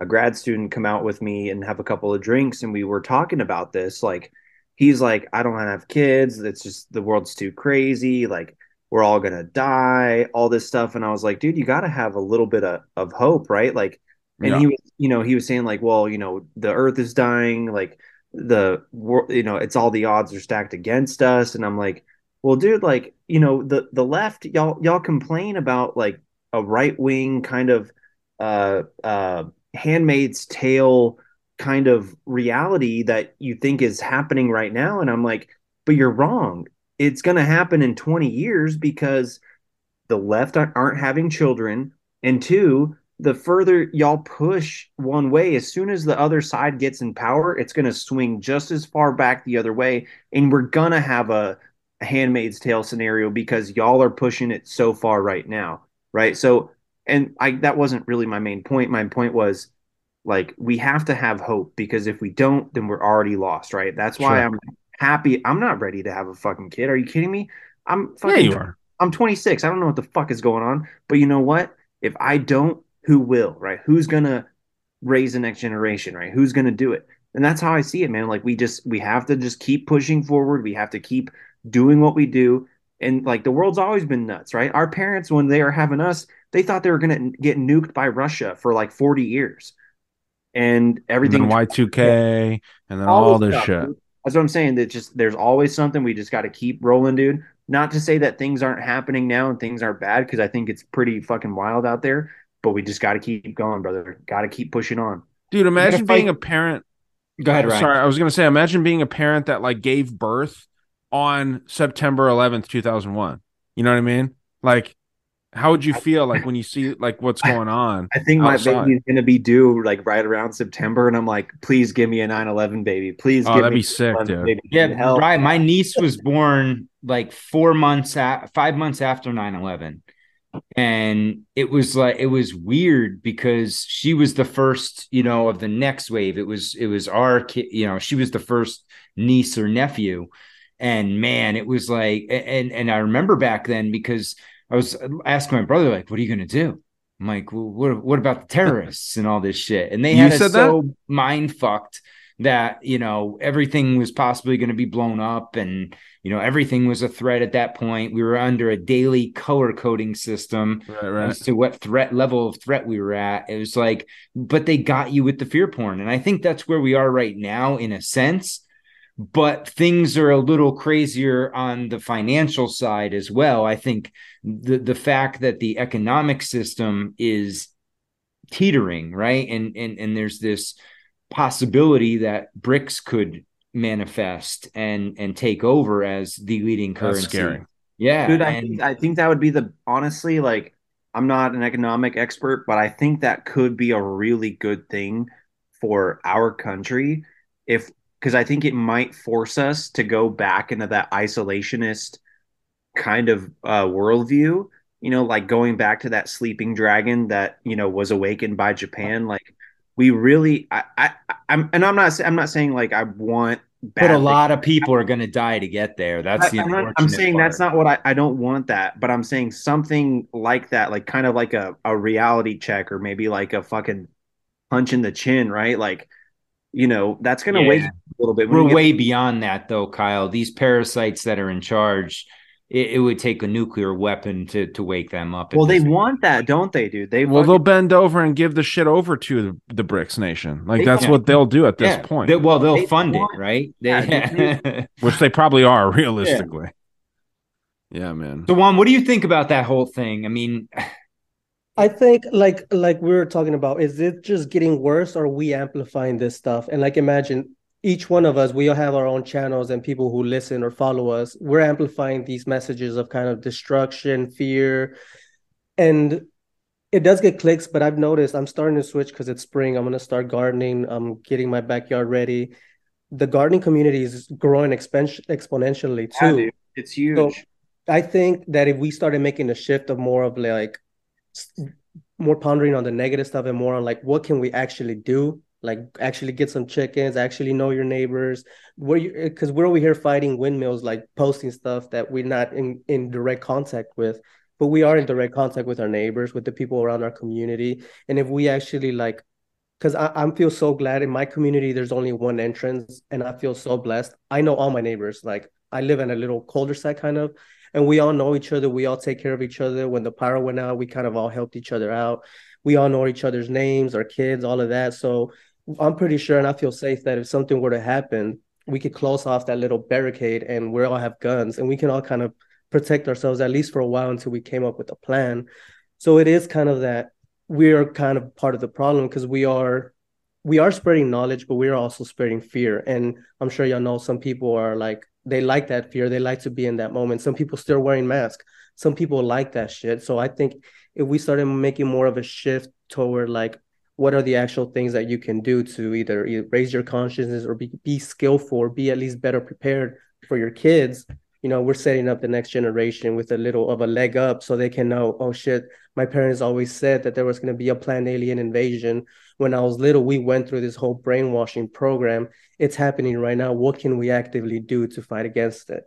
a grad student come out with me and have a couple of drinks, and we were talking about this like. He's like, I don't want to have kids. It's just the world's too crazy. Like, we're all going to die, all this stuff. And I was like, dude, you got to have a little bit of, of hope, right? Like, and yeah. he was, you know, he was saying like, well, you know, the earth is dying. Like the world, you know, it's all the odds are stacked against us. And I'm like, well, dude, like, you know, the, the left, y'all, y'all complain about like a right wing kind of uh, uh, Handmaid's Tale kind of reality that you think is happening right now. And I'm like, but you're wrong. It's going to happen in twenty years because the left aren't having children. And two, the further y'all push one way, as soon as the other side gets in power, it's going to swing just as far back the other way. And we're going to have a Handmaid's Tale scenario because y'all are pushing it so far right now. Right. So, and I, that wasn't really my main point. My point was, like, we have to have hope because if we don't, then we're already lost, right? That's why sure. I'm happy. I'm not ready to have a fucking kid. Are you kidding me? I'm fucking, yeah, you are. I'm twenty-six. I don't know what the fuck is going on. But you know what? If I don't, who will, right? Who's going to raise the next generation, right? Who's going to do it? And that's how I see it, man. Like, we just, we have to just keep pushing forward. We have to keep doing what we do. And like, the world's always been nuts, right? Our parents, when they were having us, they thought they were going to get nuked by Russia for like forty years. And everything. And then Y two K, yeah. And then all, all this stuff, shit. Dude. That's what I'm saying. That just, there's always something. We just got to keep rolling, dude. Not to say that things aren't happening now and things aren't bad, because I think it's pretty fucking wild out there. But we just got to keep going, brother. Got to keep pushing on. Dude, imagine being a parent. Go ahead, Ryan. Sorry, I was going to say, imagine being a parent that like gave birth on September eleventh, two thousand one. You know what I mean? Like, how would you feel like when you see like what's going on? I think my outside? baby's going to be due like right around September. And I'm like, please give me a nine eleven baby. Please. Oh, give that'd me be sick, dude. Baby. Yeah, hell. Right. My niece was born like four months, at, five months after nine eleven. And it was like, it was weird because she was the first, you know, of the next wave. It was, it was our kid, you know, she was the first niece or nephew. And man, it was like, and, and I remember back then because I was asking my brother, like, what are you going to do? I'm like, well, what, what about the terrorists and all this shit? And they had us so mind fucked that, you know, everything was possibly going to be blown up. And, you know, everything was a threat at that point. We were under a daily color coding system right, right. as to what threat level of threat we were at. It was like, but they got you with the fear porn. And I think that's where we are right now in a sense. But things are a little crazier on the financial side as well. I think the the fact that the economic system is teetering, right? And and and there's this possibility that BRICS could manifest and and take over as the leading currency. That's scary. Yeah. Dude, I, and, think, I think that would be the honestly, like, I'm not an economic expert, but I think that could be a really good thing for our country if. Because I think it might force us to go back into that isolationist kind of uh, worldview, you know, like going back to that sleeping dragon that, you know, was awakened by Japan. Like we really, I, I, I'm, and I'm not, I'm not saying like I want, but a lot things. of people are going to die to get there. That's I, the I'm, not, I'm saying part. That's not what I, I don't want that, but I'm saying something like that, like kind of like a, a reality check or maybe like a fucking punch in the chin, right? Like, you know, that's going to yeah. wake a little bit. When We're way to- beyond that, though, Kyle. These parasites that are in charge, it, it would take a nuclear weapon to, to wake them up. Well, they want that, don't they, dude? They well, fucking- they'll bend over and give the shit over to the, the BRICS nation. Like, they that's don't. what they'll do at this yeah. point. They, well, they'll they fund want. it, right? They- Which they probably are, realistically. Yeah. yeah, man. So, Juan, what do you think about that whole thing? I mean... I think like like we were talking about, is it just getting worse or are we amplifying this stuff? And like, imagine each one of us, we all have our own channels and people who listen or follow us. We're amplifying these messages of kind of destruction, fear. And it does get clicks, but I've noticed I'm starting to switch because it's spring. I'm going to start gardening. I'm getting my backyard ready. The gardening community is growing expen- exponentially too. Yeah, it's huge. So I think that if we started making a shift of more of like, more pondering on the negative stuff and more on like what can we actually do, like actually get some chickens, actually know your neighbors, where you, because we're over here fighting windmills, like posting stuff that we're not in in direct contact with, but we are in direct contact with our neighbors, with the people around our community. And if we actually like, because I, I feel so glad in my community there's only one entrance, and I feel so blessed. I know all my neighbors. Like, I live in a little cul-de-sac kind of, and we all know each other. We all take care of each other. When the power went out, we kind of all helped each other out. We all know each other's names, our kids, all of that. So I'm pretty sure, and I feel safe that if something were to happen, we could close off that little barricade and we all have guns and we can all kind of protect ourselves, at least for a while, until we came up with a plan. So it is kind of that we are kind of part of the problem because we are we are spreading knowledge, but we are also spreading fear. And I'm sure y'all know some people are like, they like that fear. They like to be in that moment. Some people still wearing masks. Some people like that shit. So I think if we started making more of a shift toward like, what are the actual things that you can do to either, either raise your consciousness or be, be skillful, or be at least better prepared for your kids, you know, we're setting up the next generation with a little of a leg up so they can know, oh, shit, my parents always said that there was going to be a planned alien invasion. When I was little, we went through this whole brainwashing program. It's happening right now. What can we actively do to fight against it?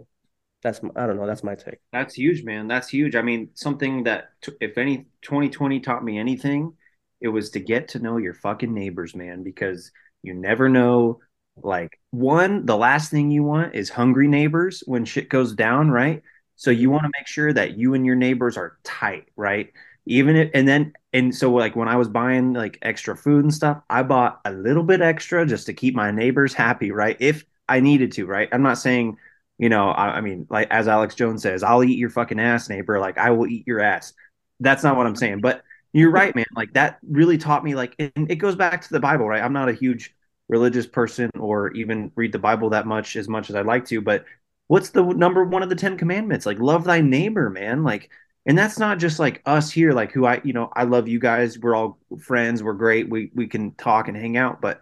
That's, I don't know. That's my take. That's huge, man. That's huge. I mean, something that, t- if any, twenty twenty taught me anything, it was to get to know your fucking neighbors, man, because you never know. Like, one, the last thing you want is hungry neighbors when shit goes down, right? So you want to make sure that you and your neighbors are tight, right? Even if, and then, and so like when I was buying like extra food and stuff, I bought a little bit extra just to keep my neighbors happy, right? If I needed to, right? I'm not saying, you know, I, I mean, like as Alex Jones says, I'll eat your fucking ass, neighbor. Like, I will eat your ass. That's not what I'm saying, but you're right, man. Like, that really taught me, like, and it goes back to the Bible, right? I'm not a huge religious person or even read the Bible that much, as much as I'd like to, but what's the number one of the Ten Commandments? Like, love thy neighbor, man. Like, and that's not just like us here, like who I, you know, I love you guys. We're all friends. We're great. We, we can talk and hang out, but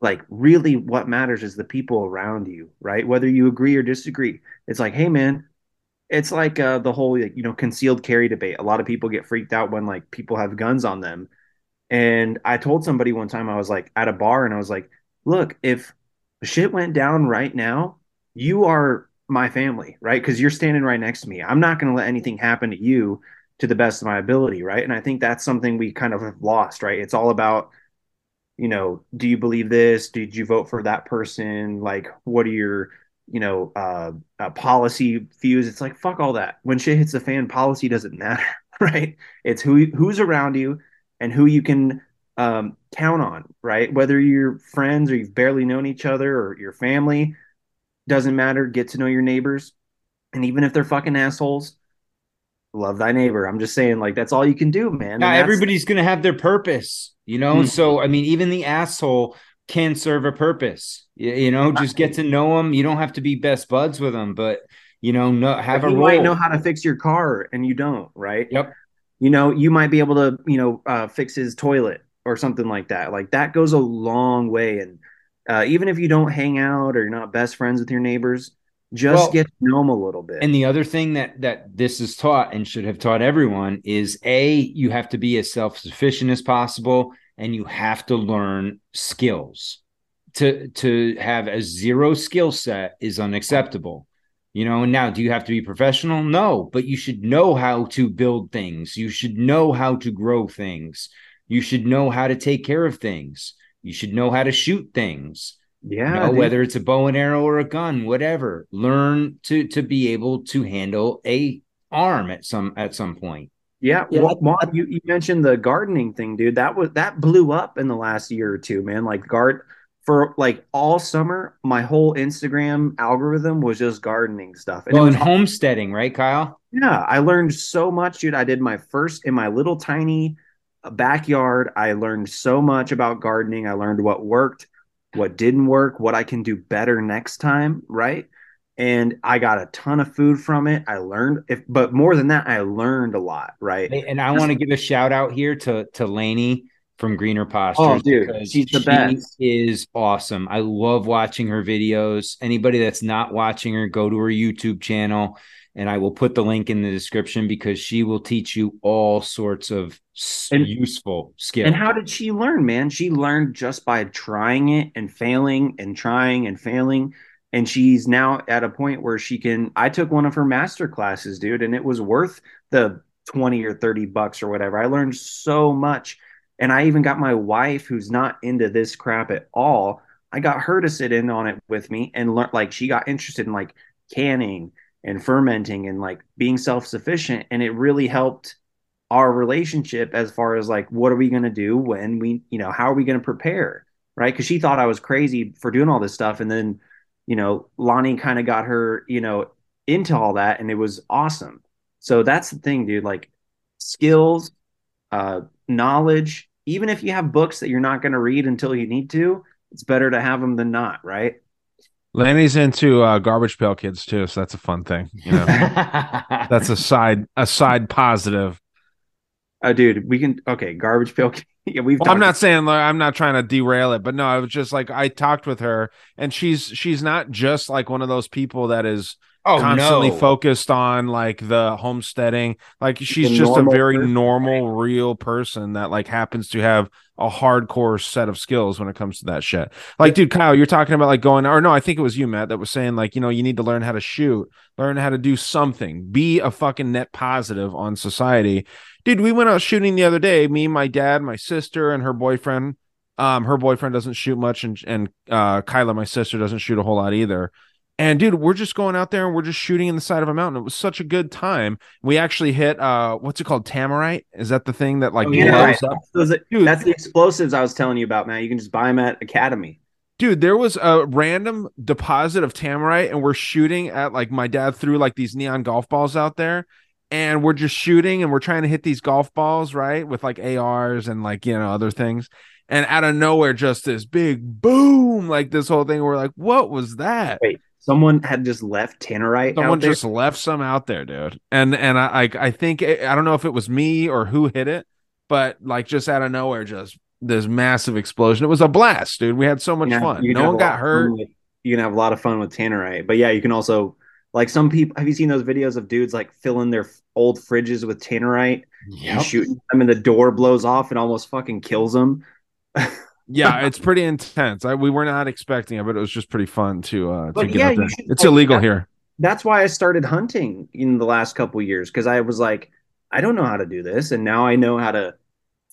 like really what matters is the people around you, right? Whether you agree or disagree, it's like, hey man, it's like uh, the whole, you know, concealed carry debate. A lot of people get freaked out when like people have guns on them. And I told somebody one time, I was like at a bar and I was like, look, if shit went down right now, you are my family, right? Because you're standing right next to me. I'm not going to let anything happen to you to the best of my ability, right? And I think that's something we kind of have lost, right? It's all about, you know, do you believe this? Did you vote for that person? Like, what are your, you know, uh, uh, policy views? It's like, fuck all that. When shit hits the fan, policy doesn't matter, right? It's who who's around you and who you can Um, count on, right? Whether you're friends or you've barely known each other or your family, doesn't matter. Get to know your neighbors. And even if they're fucking assholes, love thy neighbor. I'm just saying, like, that's all you can do, man. Yeah, everybody's going to have their purpose, you know? Mm-hmm. So, I mean, even the asshole can serve a purpose, you, you know, just get to know them. You don't have to be best buds with them, but, you know, no, have but a role. You might know how to fix your car and you don't, right? Yep. You know, you might be able to, you know, uh, fix his toilet or something like that. Like, that goes a long way. And uh, even if you don't hang out or you're not best friends with your neighbors, just well, get to know them a little bit. And the other thing that that this is taught and should have taught everyone is, A, you have to be as self-sufficient as possible, and you have to learn skills. To, to have a zero skill set is unacceptable. You know, and now, do you have to be professional? No, but you should know how to build things. You should know how to grow things. You should know how to take care of things. You should know how to shoot things. Yeah. You know, whether it's a bow and arrow or a gun, whatever. Learn to to be able to handle a arm at some at some point. Yeah. yeah. Well, Maude, you, you mentioned the gardening thing, dude. That was that blew up in the last year or two, man. Like guard for like all summer, my whole Instagram algorithm was just gardening stuff. And well, and homesteading, right, Kyle? Yeah. I learned so much, dude. I did my first in my little tiny backyard. I learned so much about gardening. I learned what worked, what didn't work, what I can do better next time, right? And I got a ton of food from it. I learned, if, but more than that, I learned a lot, right? And I want to give a shout out here to to Lainey from Greener Postures. Oh, dude, she's the she best. Is awesome. I love watching her videos. Anybody that's not watching her, go to her YouTube channel. And I will put the link in the description because she will teach you all sorts of and, useful skills. And how did she learn, man? She learned just by trying it and failing and trying and failing. And she's now at a point where she can, I took one of her master classes, dude, and it was worth the twenty or thirty bucks or whatever. I learned so much. And I even got my wife, who's not into this crap at all, I got her to sit in on it with me and learn. Like, she got interested in like canning and fermenting and like being self-sufficient. And it really helped our relationship as far as like, what are we going to do when we, you know, how are we going to prepare? Right. Cause she thought I was crazy for doing all this stuff. And then, you know, Lonnie kind of got her, you know, into all that, and it was awesome. So that's the thing, dude, like skills, uh, knowledge, even if you have books that you're not going to read until you need to, it's better to have them than not. Right. Lanny's into uh, Garbage Pail Kids too, so that's a fun thing. You know? That's a side a side positive. Oh, dude, we can okay. Garbage Pail Kids. Yeah, we've. Well, I'm not saying like, I'm not trying to derail it, but no, I was just like I talked with her, and she's she's not just like one of those people that is oh, constantly no. focused on like the homesteading. Like she's the just a very person. normal, real person that like happens to have a hardcore set of skills when it comes to that shit. Like, dude, Kyle, you're talking about like going, or no, I think it was you, Matt, that was saying like, you know, you need to learn how to shoot, learn how to do something, be a fucking net positive on society. Dude, we went out shooting the other day, me, my dad, my sister, and her boyfriend. Um, her boyfriend doesn't shoot much, and and uh, Kyla, my sister, doesn't shoot a whole lot either. And dude, we're just going out there and we're just shooting in the side of a mountain. It was such a good time. We actually hit uh, what's it called? Tamarite? Is that the thing that like oh, yeah, blows right. up? Those, dude, that's the explosives I was telling you about, man. You can just buy them at Academy. Dude, there was a random deposit of Tamarite, and we're shooting at like my dad threw like these neon golf balls out there. And we're just shooting and we're trying to hit these golf balls, right? With like A Rs and like, you know, other things. And out of nowhere, just this big boom, like this whole thing. We're like, what was that? Wait, someone had just left Tannerite. Someone just left some out there, dude. And and I, I, I think, it, I don't know if it was me or who hit it, but like just out of nowhere, just this massive explosion. It was a blast, dude. We had so much yeah, fun. No one got hurt. With, you can have a lot of fun with Tannerite. But yeah, you can also... Like some people, have you seen those videos of dudes like filling their old fridges with Tannerite yep. and shooting them, and the door blows off and almost fucking kills them? Yeah, it's pretty intense. I, we were not expecting it, but it was just pretty fun to. Uh, to yeah, get should, it's like, illegal that, here. That's why I started hunting in the last couple of years, because I was like, I don't know how to do this, and now I know how to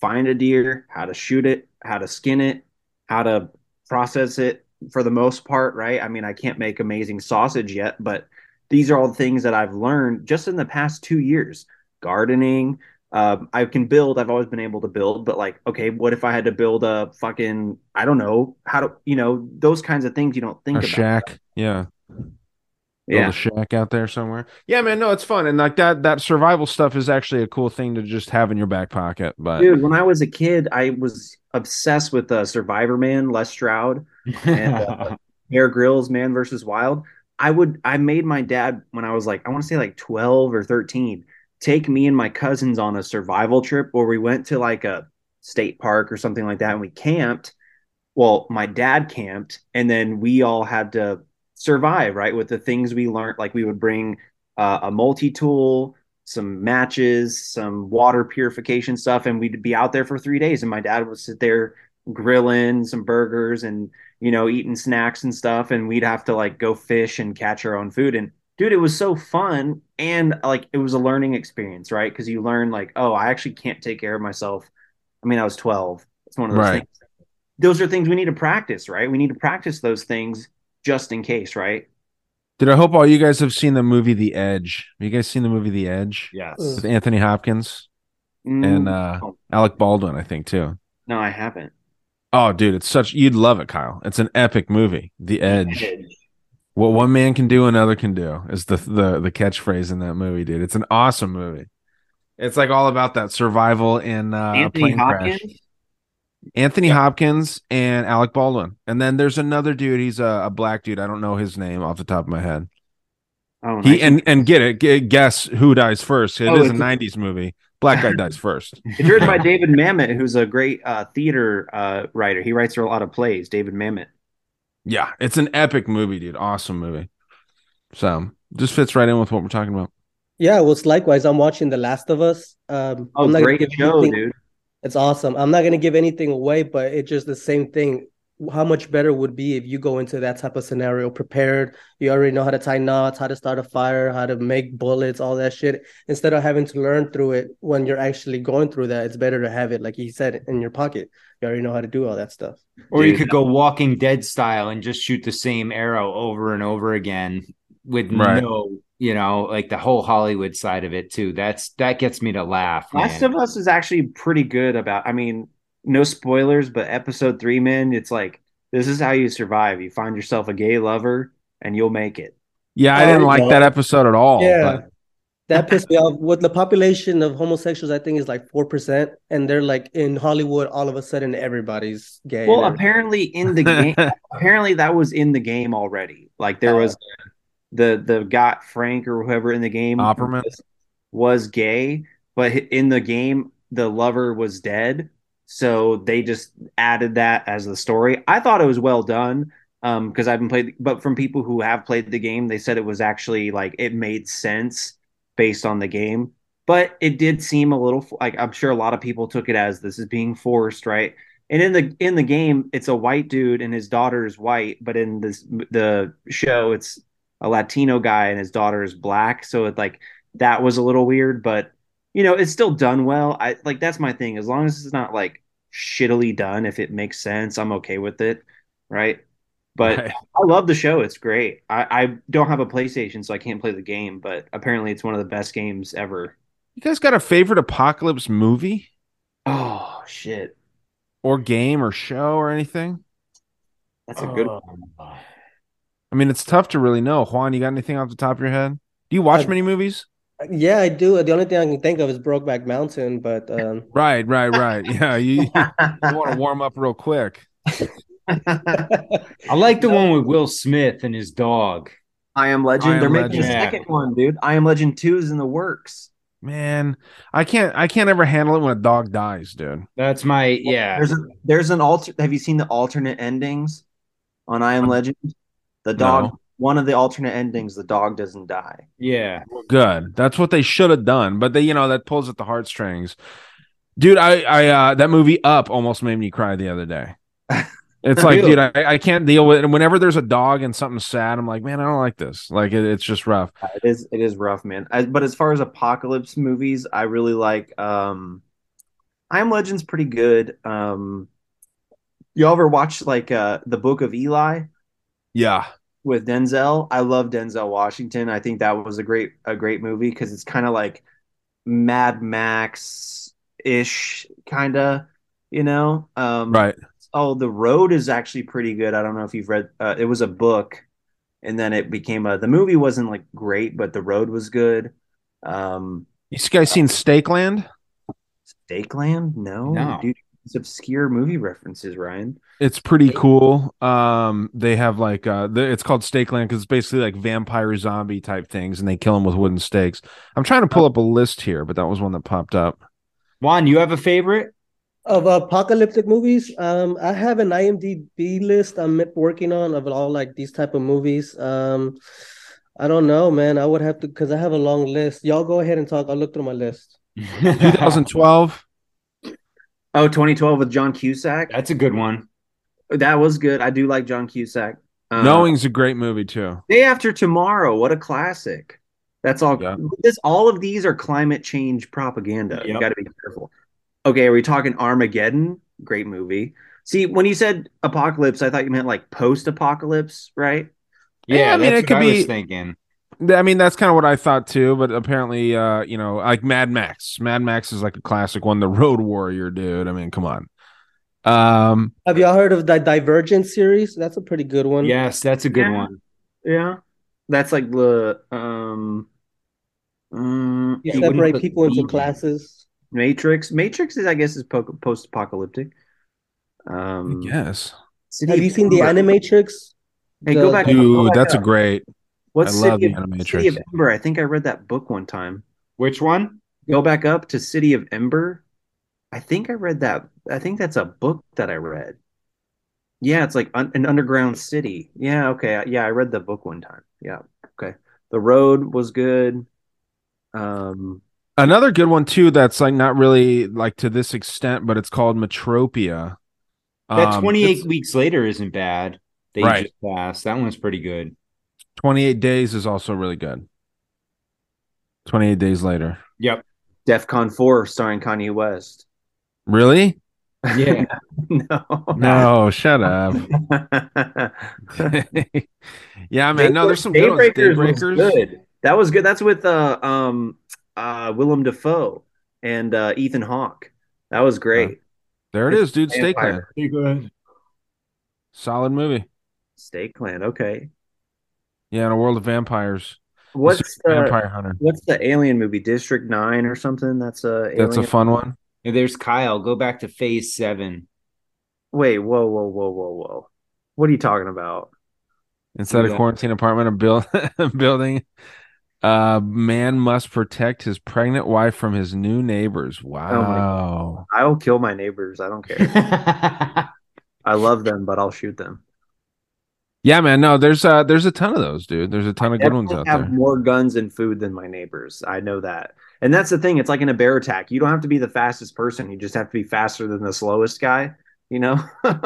find a deer, how to shoot it, how to skin it, how to process it for the most part. Right? I mean, I can't make amazing sausage yet, but these are all the things that I've learned just in the past two years. Gardening, uh, I can build. I've always been able to build, but like, okay, what if I had to build a fucking, I don't know how to, you know, those kinds of things you don't think a about. Shack, yeah, yeah, build a shack out there somewhere. Yeah, man, no, it's fun, and like that that survival stuff is actually a cool thing to just have in your back pocket. But dude, when I was a kid, I was obsessed with uh, Survivor Man, Les Stroud, and uh, Bear Grylls, Man versus Wild. I would, I made my dad, when I was like, I want to say like twelve or thirteen, take me and my cousins on a survival trip where we went to like a state park or something like that. And we camped. Well, my dad camped, and then we all had to survive, right? With the things we learned, like we would bring uh, a multi-tool, some matches, some water purification stuff. And we'd be out there for three days. And my dad would sit there grilling some burgers and, you know, eating snacks and stuff, and we'd have to like go fish and catch our own food. And dude, it was so fun, and like it was a learning experience, right? Because you learn like, oh, I actually can't take care of myself. I mean, I was twelve. It's one of those right. things. Those are things we need to practice, right? We need to practice those things just in case, right? Dude, I hope all you guys have seen the movie The Edge. Have you guys seen the movie The Edge? Yes. With Anthony Hopkins mm-hmm. and uh, Alec Baldwin, I think too. No, I haven't. Oh, dude, it's such, you'd love it, Kyle. It's an epic movie, The Edge. What one man can do, another can do is the, the the catchphrase in that movie, dude. It's an awesome movie. It's like all about that survival in uh, a plane crash. Anthony Hopkins and Alec Baldwin. And then there's another dude. He's a, a black dude. I don't know his name off the top of my head. Oh, he, nice. and, and get it. Guess who dies first. It oh, is a nineties movie. Black guy dies first. It's written by David Mamet, who's a great uh, theater uh, writer. He writes a lot of plays, David Mamet. Yeah, it's an epic movie, dude. Awesome movie. So just fits right in with what we're talking about. Yeah, well, it's likewise. I'm watching The Last of Us. Um, oh, I'm not great gonna give show, anything... dude. It's awesome. I'm not going to give anything away, but it's just the same thing. How much better would be if you go into that type of scenario prepared? You already know how to tie knots, how to start a fire, how to make bullets, all that shit. Instead of having to learn through it when you're actually going through that, it's better to have it, like he said, in your pocket. You already know how to do all that stuff. Or Dude. you could go Walking Dead style and just shoot the same arrow over and over again with right. no, you know, like the whole Hollywood side of it too. That's that gets me to laugh. Last of Us is actually pretty good about, I mean, no spoilers, but episode three, man, it's like, this is how you survive. You find yourself a gay lover and you'll make it. Yeah, I didn't like that episode at all. Yeah, but... that pissed me off. With the population of homosexuals, I think is like four percent. And they're like in Hollywood, all of a sudden, everybody's gay. Well, apparently in the game, apparently that was in the game already. Like there was the, the guy, Frank or whoever in the game Opperman. Was, was gay, but in the game, the lover was dead. So they just added that as the story. I thought it was well done. um, because I've been played, but from people who have played the game, they said it was actually like it made sense based on the game. But it did seem a little like, I'm sure a lot of people took it as this is being forced, right? And in the in the game, it's a white dude and his daughter is white, but in this the show, it's a Latino guy and his daughter is black. So it like that was a little weird, but you know, it's still done well. I like that's my thing. As long as it's not like shittily done, if it makes sense, I'm okay with it, right? But right. I love the show. It's great. I, I don't have a PlayStation, so I can't play the game, but apparently it's one of the best games ever. You guys got a favorite apocalypse movie? Oh shit. Or game or show or anything? That's a good uh, one. I mean, it's tough to really know. Juan, you got anything off the top of your head? Do you watch I, many movies? Yeah, I do. The only thing I can think of is Brokeback Mountain, but um... right, right, right. Yeah, you, you want to warm up real quick. I like the one with Will Smith and his dog. I Am Legend. I Am They're Legend. making a yeah. second one, dude. I Am Legend two is in the works. Man, I can't I can't ever handle it when a dog dies, dude. That's my yeah. There's a, there's an alter have you seen the alternate endings on I Am Legend? The dog no. one of the alternate endings, the dog doesn't die. Yeah. Good. That's what they should have done, but they you know that pulls at the heartstrings. Dude, I I uh that movie Up almost made me cry the other day. It's like, dude, I, I can't deal with it. And whenever there's a dog and something's sad, I'm like, man, I don't like this. Like, it, it's just rough. It is, it is rough, man. I, but as far as apocalypse movies, I really like. Um, I Am Legend's pretty good. Um, y'all ever watch like uh, The Book of Eli? Yeah, with Denzel. I love Denzel Washington. I think that was a great, a great movie because it's kind of like Mad Max ish, kind of, you know, um, right. Oh, The Road is actually pretty good. I don't know if you've read uh, it was a book and then it became a the movie wasn't like great, but The Road was good. Um, you guys uh, seen Stakeland? Stakeland? No. no. Dude, it's obscure movie references, Ryan. It's pretty cool. Um, they have like uh, the, it's called Stakeland because it's basically like vampire zombie type things and they kill them with wooden stakes. I'm trying to pull up a list here, but that was one that popped up. Juan, you have a favorite? Of apocalyptic movies, um, I have an IMDb list I'm working on of all like these type of movies. Um, I don't know, man. I would have to because I have a long list. Y'all go ahead and talk. I'll look through my list. twenty twelve. Oh, twenty twelve with John Cusack. That's a good one. That was good. I do like John Cusack. Um, Knowing's a great movie too. Day After Tomorrow. What a classic. That's all. Yeah. This all of these are climate change propaganda. Yep. You got to be careful. Okay, are we talking Armageddon? Great movie. See, when you said apocalypse, I thought you meant like post-apocalypse, right? Yeah, yeah I mean, it could be. I was thinking. I mean, that's kind of what I thought too. But apparently, uh, you know, like Mad Max. Mad Max is like a classic one. The Road Warrior, dude. I mean, come on. Um, have y'all heard of the Divergent series? That's a pretty good one. Yes, that's a good yeah. one. Yeah, that's like the um, um you separate people into classes. Matrix. Matrix is, I guess, is po- post-apocalyptic. Um, yes. Have you seen the Animatrix? Hey, the, go back. Dude, that's a great. What's I love the Animatrix. City of Ember. I think I read that book one time. Which one? Go back up to City of Ember. I think I read that. I think that's a book that I read. Yeah, it's like un- an underground city. Yeah, okay. Yeah, I read the book one time. Yeah, okay. The Road was good. Um. Another good one too. That's like not really like to this extent, but it's called Metropia. Um, that twenty-eight weeks later isn't bad. They right. just passed. That one's pretty good. twenty-eight days is also really good. twenty-eight days later. Yep. DEFCON four starring Kanye West. Really? Yeah. no. No. Shut up. yeah, man. Daybreak, no, there's some good ones. Daybreakers. Was good. That was good. That's with uh um. Uh, Willem Dafoe and uh, Ethan Hawke. That was great. Yeah. There it it's is, dude. Stakeland. Stakeland. Solid movie. Stakeland. Okay. Yeah, in a world of vampires. What's the, Vampire Hunter. What's the alien movie? District Nine or something? That's a. Alien That's a fun one. Yeah, there's Kyle. Go back to Phase Seven. Wait! Whoa! Whoa! Whoa! Whoa! Whoa! What are you talking about? Inside yeah. a quarantine apartment, a build building. Uh, man must protect his pregnant wife from his new neighbors. Wow. Oh, I will kill my neighbors. I don't care. I love them, but I'll shoot them. Yeah, man. No, there's uh, there's a ton of those, dude. There's a ton of good ones out there. I have more guns and food than my neighbors. I know that. And that's the thing. It's like in a bear attack. You don't have to be the fastest person. You just have to be faster than the slowest guy. You know, that's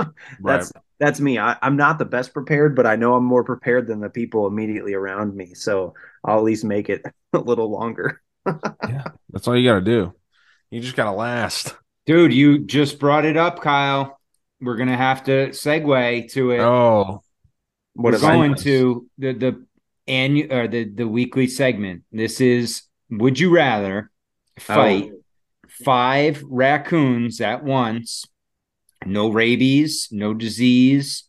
right. That's me. I, I'm not the best prepared, but I know I'm more prepared than the people immediately around me. So I'll at least make it a little longer. Yeah, that's all you got to do. You just got to last. Dude, you just brought it up, Kyle. We're going to have to segue to it. Oh, what we're going to the, the annual or the, the weekly segment. This is, would you rather fight oh. five raccoons at once? No rabies, no disease,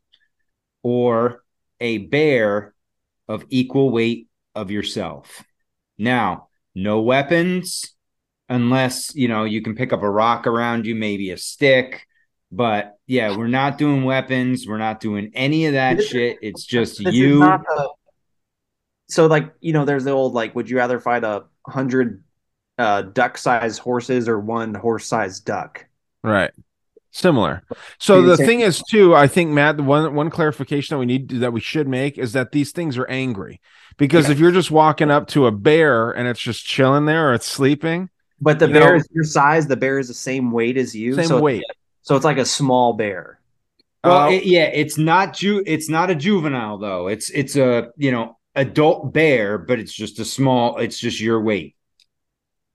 or a bear of equal weight of yourself. Now, no weapons, unless, you know, you can pick up a rock around you, maybe a stick. But yeah, we're not doing weapons. We're not doing any of that shit. It's just you. A, so like, you know, there's the old, like, would you rather fight a hundred uh, duck-sized horses or one horse-sized duck? Right. Similar. So the thing is, too, I think, Matt, one one clarification that we need that we should make is that these things are angry, because yeah. if you're just walking up to a bear and it's just chilling there or it's sleeping, but the bear know, is your size, the bear is the same weight as you, same so weight, it's, so it's like a small bear. Well, uh, it, yeah, it's not ju it's not a juvenile though. It's it's a you know adult bear, but it's just a small. It's just your weight,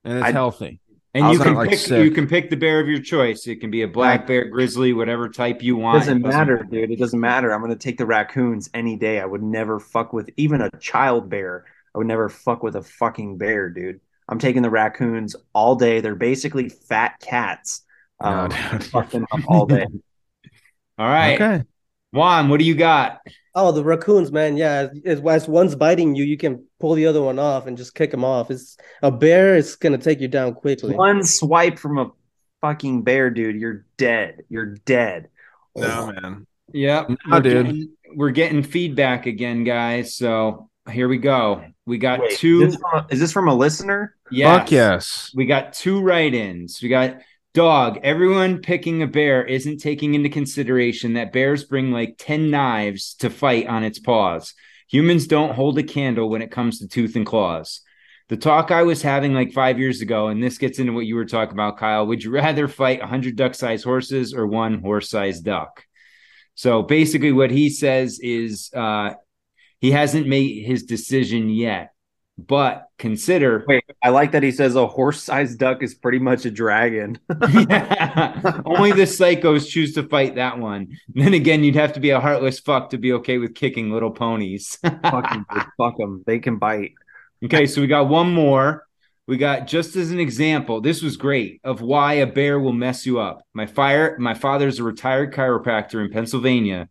and it's I, healthy. And you can like pick sick. you can pick the bear of your choice. It can be a black bear, grizzly, whatever type you want. It doesn't, it doesn't matter, matter, dude. It doesn't matter. I'm gonna take the raccoons any day. I would never fuck with even a child bear. I would never fuck with a fucking bear, dude. I'm taking the raccoons all day. They're basically fat cats. Um, no, fuck them up all day. All right. Okay. Juan, what do you got? Oh, the raccoons, man. Yeah, as, as one's biting you, you can pull the other one off and just kick them off. It's a bear. It's going to take you down quickly. One swipe from a fucking bear, dude. You're dead. You're dead. No, oh, man. Yeah. No, we're, dude. Getting, we're getting feedback again, guys. So here we go. We got Wait, two. Is this, from, is this from a listener? Yes. Fuck yes. We got two write-ins. We got... Dog, everyone picking a bear isn't taking into consideration that bears bring like ten knives to fight on its paws. Humans don't hold a candle when it comes to tooth and claws. The talk I was having like five years ago, and this gets into what you were talking about, Kyle, would you rather fight one hundred duck-sized horses or one horse-sized duck? So basically what he says is uh, he hasn't made his decision yet. But consider. Wait, I like that he says a horse-sized duck is pretty much a dragon. Yeah. Only the psychos choose to fight that one. And then again, you'd have to be a heartless fuck to be okay with kicking little ponies. Fucking fuck them. They can bite. Okay, so we got one more. We got just as an example. This was great of why a bear will mess you up. My fire. My father's a retired chiropractor in Pennsylvania.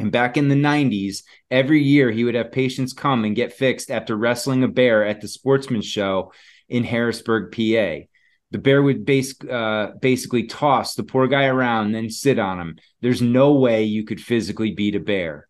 And back in the nineties, every year he would have patients come and get fixed after wrestling a bear at the Sportsman Show in Harrisburg, P A. The bear would base, uh, basically toss the poor guy around and then sit on him. There's no way you could physically beat a bear.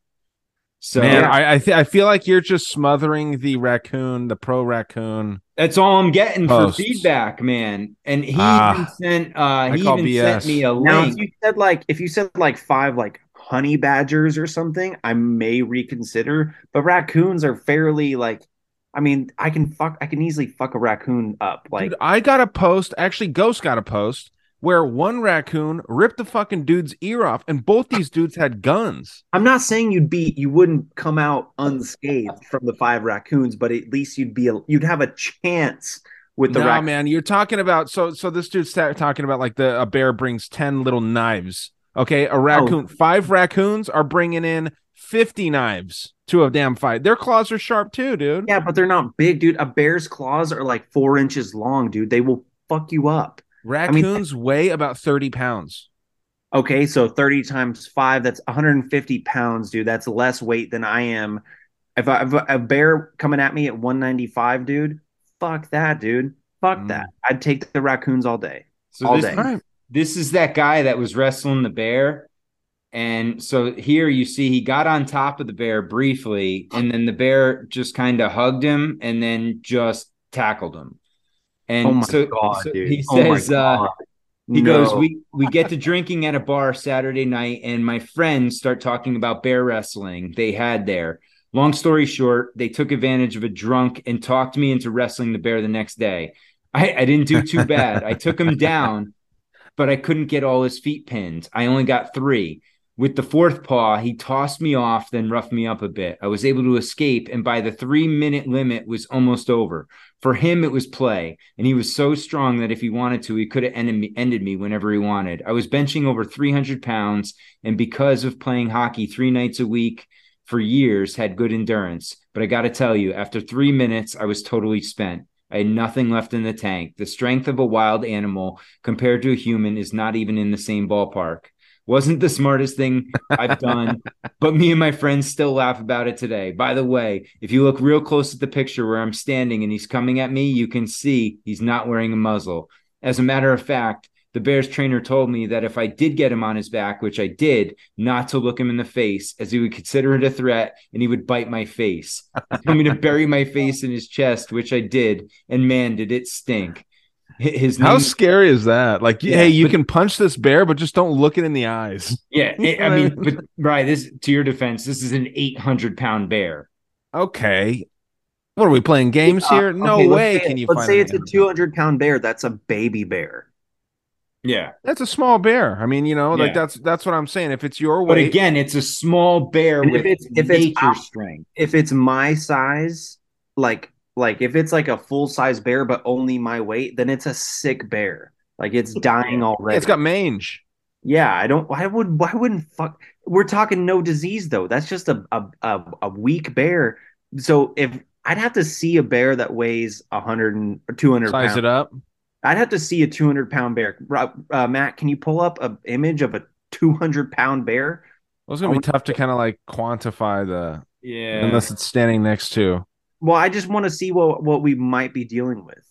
So, man, I I, th I feel like you're just smothering the raccoon, the pro raccoon. That's all I'm getting posts. For feedback, man. And he ah, even sent uh, he even B S. Sent me a link. Now, if you said like if you said like five like. honey badgers or something, I may reconsider, but raccoons are fairly like, I mean, I can fuck, I can easily fuck a raccoon up. Like, dude, I got a post, actually Ghost got a post where one raccoon ripped the fucking dude's ear off, and both these dudes had guns. I'm not saying you'd beat, you wouldn't come out unscathed from the five raccoons, but at least you'd be, a, you'd have a chance with the. No, raccoon. Man, you're talking about, so, so this dude's talking about like the, a bear brings ten little knives. Okay, a raccoon, oh. five raccoons are bringing in fifty knives to a damn fight. Their claws are sharp too, dude. Yeah, but they're not big, dude. A bear's claws are like four inches long, dude. They will fuck you up. Raccoons I mean, weigh about thirty pounds. Okay, so thirty times five, that's one hundred fifty pounds, dude. That's less weight than I am. If, I, if a bear coming at me at one ninety-five, dude, fuck that, dude. Fuck mm. that. I'd take the raccoons all day. So all this day. Time. This is that guy that was wrestling the bear. And so here you see he got on top of the bear briefly, and then the bear just kind of hugged him and then just tackled him. And oh my so, God, so dude. he says, oh my God. Uh, He no. goes, we, we get to drinking at a bar Saturday night, and my friends start talking about bear wrestling they had there. Long story short, they took advantage of a drunk and talked me into wrestling the bear the next day. I, I didn't do too bad. I took him down, but I couldn't get all his feet pinned. I only got three. With the fourth paw, he tossed me off, then roughed me up a bit. I was able to escape, and by the three-minute limit was almost over. For him, it was play, and he was so strong that if he wanted to, he could have ended me, ended me whenever he wanted. I was benching over three hundred pounds, and because of playing hockey three nights a week for years, had good endurance. But I got to tell you, after three minutes, I was totally spent. I had nothing left in the tank. The strength of a wild animal compared to a human is not even in the same ballpark. Wasn't the smartest thing I've done, but me and my friends still laugh about it today. By the way, if you look real close at the picture where I'm standing and he's coming at me, you can see he's not wearing a muzzle. As a matter of fact, the bear's trainer told me that if I did get him on his back, which I did, not to look him in the face, as he would consider it a threat and he would bite my face. He told me to bury my face in his chest, which I did, and man, did it stink. His name, how scary is that? Like, yeah, hey, you but, can punch this bear, but just don't look it in the eyes. Yeah, it, I mean, but right. This, to your defense, this is an eight hundred pound bear. Okay, what are we playing games uh, here? No okay, way. Can you? Let's find say it's a two hundred pound bear. That's a baby bear. Yeah, that's a small bear. I mean, you know, yeah. like that's that's what I'm saying. If it's your weight, but again, it's a small bear with if it's, if nature it's our, strength. If it's my size, like. Like if it's like a full size bear, but only my weight, then it's a sick bear. Like it's dying already. It's got mange. Yeah, I don't. Why would? Why wouldn't? Fuck. We're talking no disease though. That's just a a a, a weak bear. So if I'd have to see a bear that weighs a hundred and two hundred, size pounds, it up. I'd have to see a two hundred pound bear. Uh, Matt, can you pull up an image of a two hundred pound bear? Well, it's gonna be tough to kind of like quantify the. Yeah. Unless it's standing next to. Well, I just want to see what, what we might be dealing with.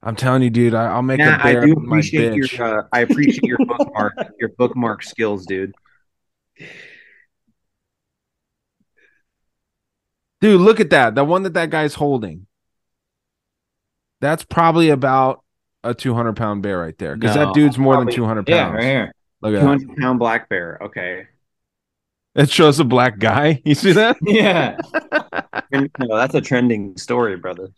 I'm telling you, dude, I, I'll make nah, a bear I do appreciate my bitch. Your uh, I appreciate your bookmark, your bookmark skills, dude. Dude, look at that. The one that that guy's holding. That's probably about a two hundred pound bear right there. Because no, that dude's more probably, than two hundred pounds. Yeah, right here. Look at two hundred that. Pound black bear. Okay. It shows a black guy. You see that? Yeah. No, that's a trending story, brother.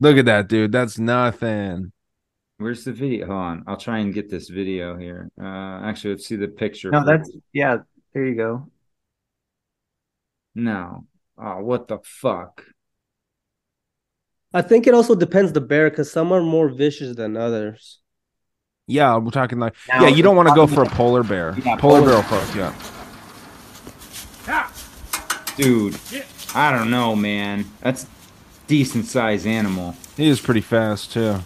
Look at that, dude. That's nothing. Where's the video? Hold on. I'll try and get this video here. Uh, actually, let's see the picture. No, that's... Yeah, there you go. No. Oh, what the fuck? I think it also depends the bear, because some are more vicious than others. Yeah, we're talking like... Now, yeah, you don't want to go for a polar bear. Yeah, polar, polar bear approach, yeah. Dude, I don't know, man. That's a decent-sized animal. He is pretty fast, too.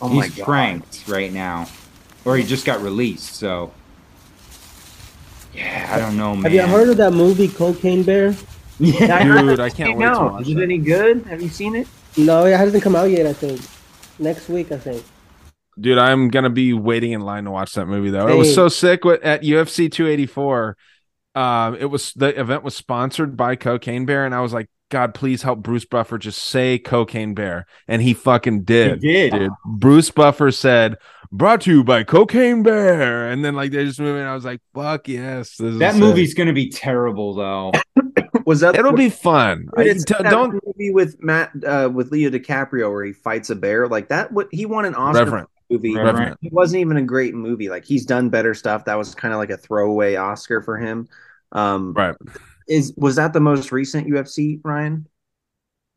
Oh my God. He's cranked right now. Or he just got released, so... Yeah, I don't know, man. Have you heard of that movie, Cocaine Bear? Yeah, dude, I can't wait to watch it. Is it any good? Have you seen it? No, it hasn't come out yet, I think. Next week, I think. Dude, I'm going to be waiting in line to watch that movie, though. Dang. It was so sick at U F C two eighty-four. Um, it was the event was sponsored by Cocaine Bear, and I was like, God, please help Bruce Buffer just say Cocaine Bear. And he fucking did. He did. Dude. Bruce Buffer said, brought to you by Cocaine Bear. And then like they just moved in. I was like, fuck yes. This that is movie's it. Gonna be terrible though. Was that it'll what, be fun. I, it's t- that don't movie with Matt uh with Leo DiCaprio where he fights a bear. Like that what he won an Oscar Reverend. Movie. Reverend. It wasn't even a great movie. Like he's done better stuff. That was kind of like a throwaway Oscar for him. Um, right. Is was that the most recent U F C, Ryan?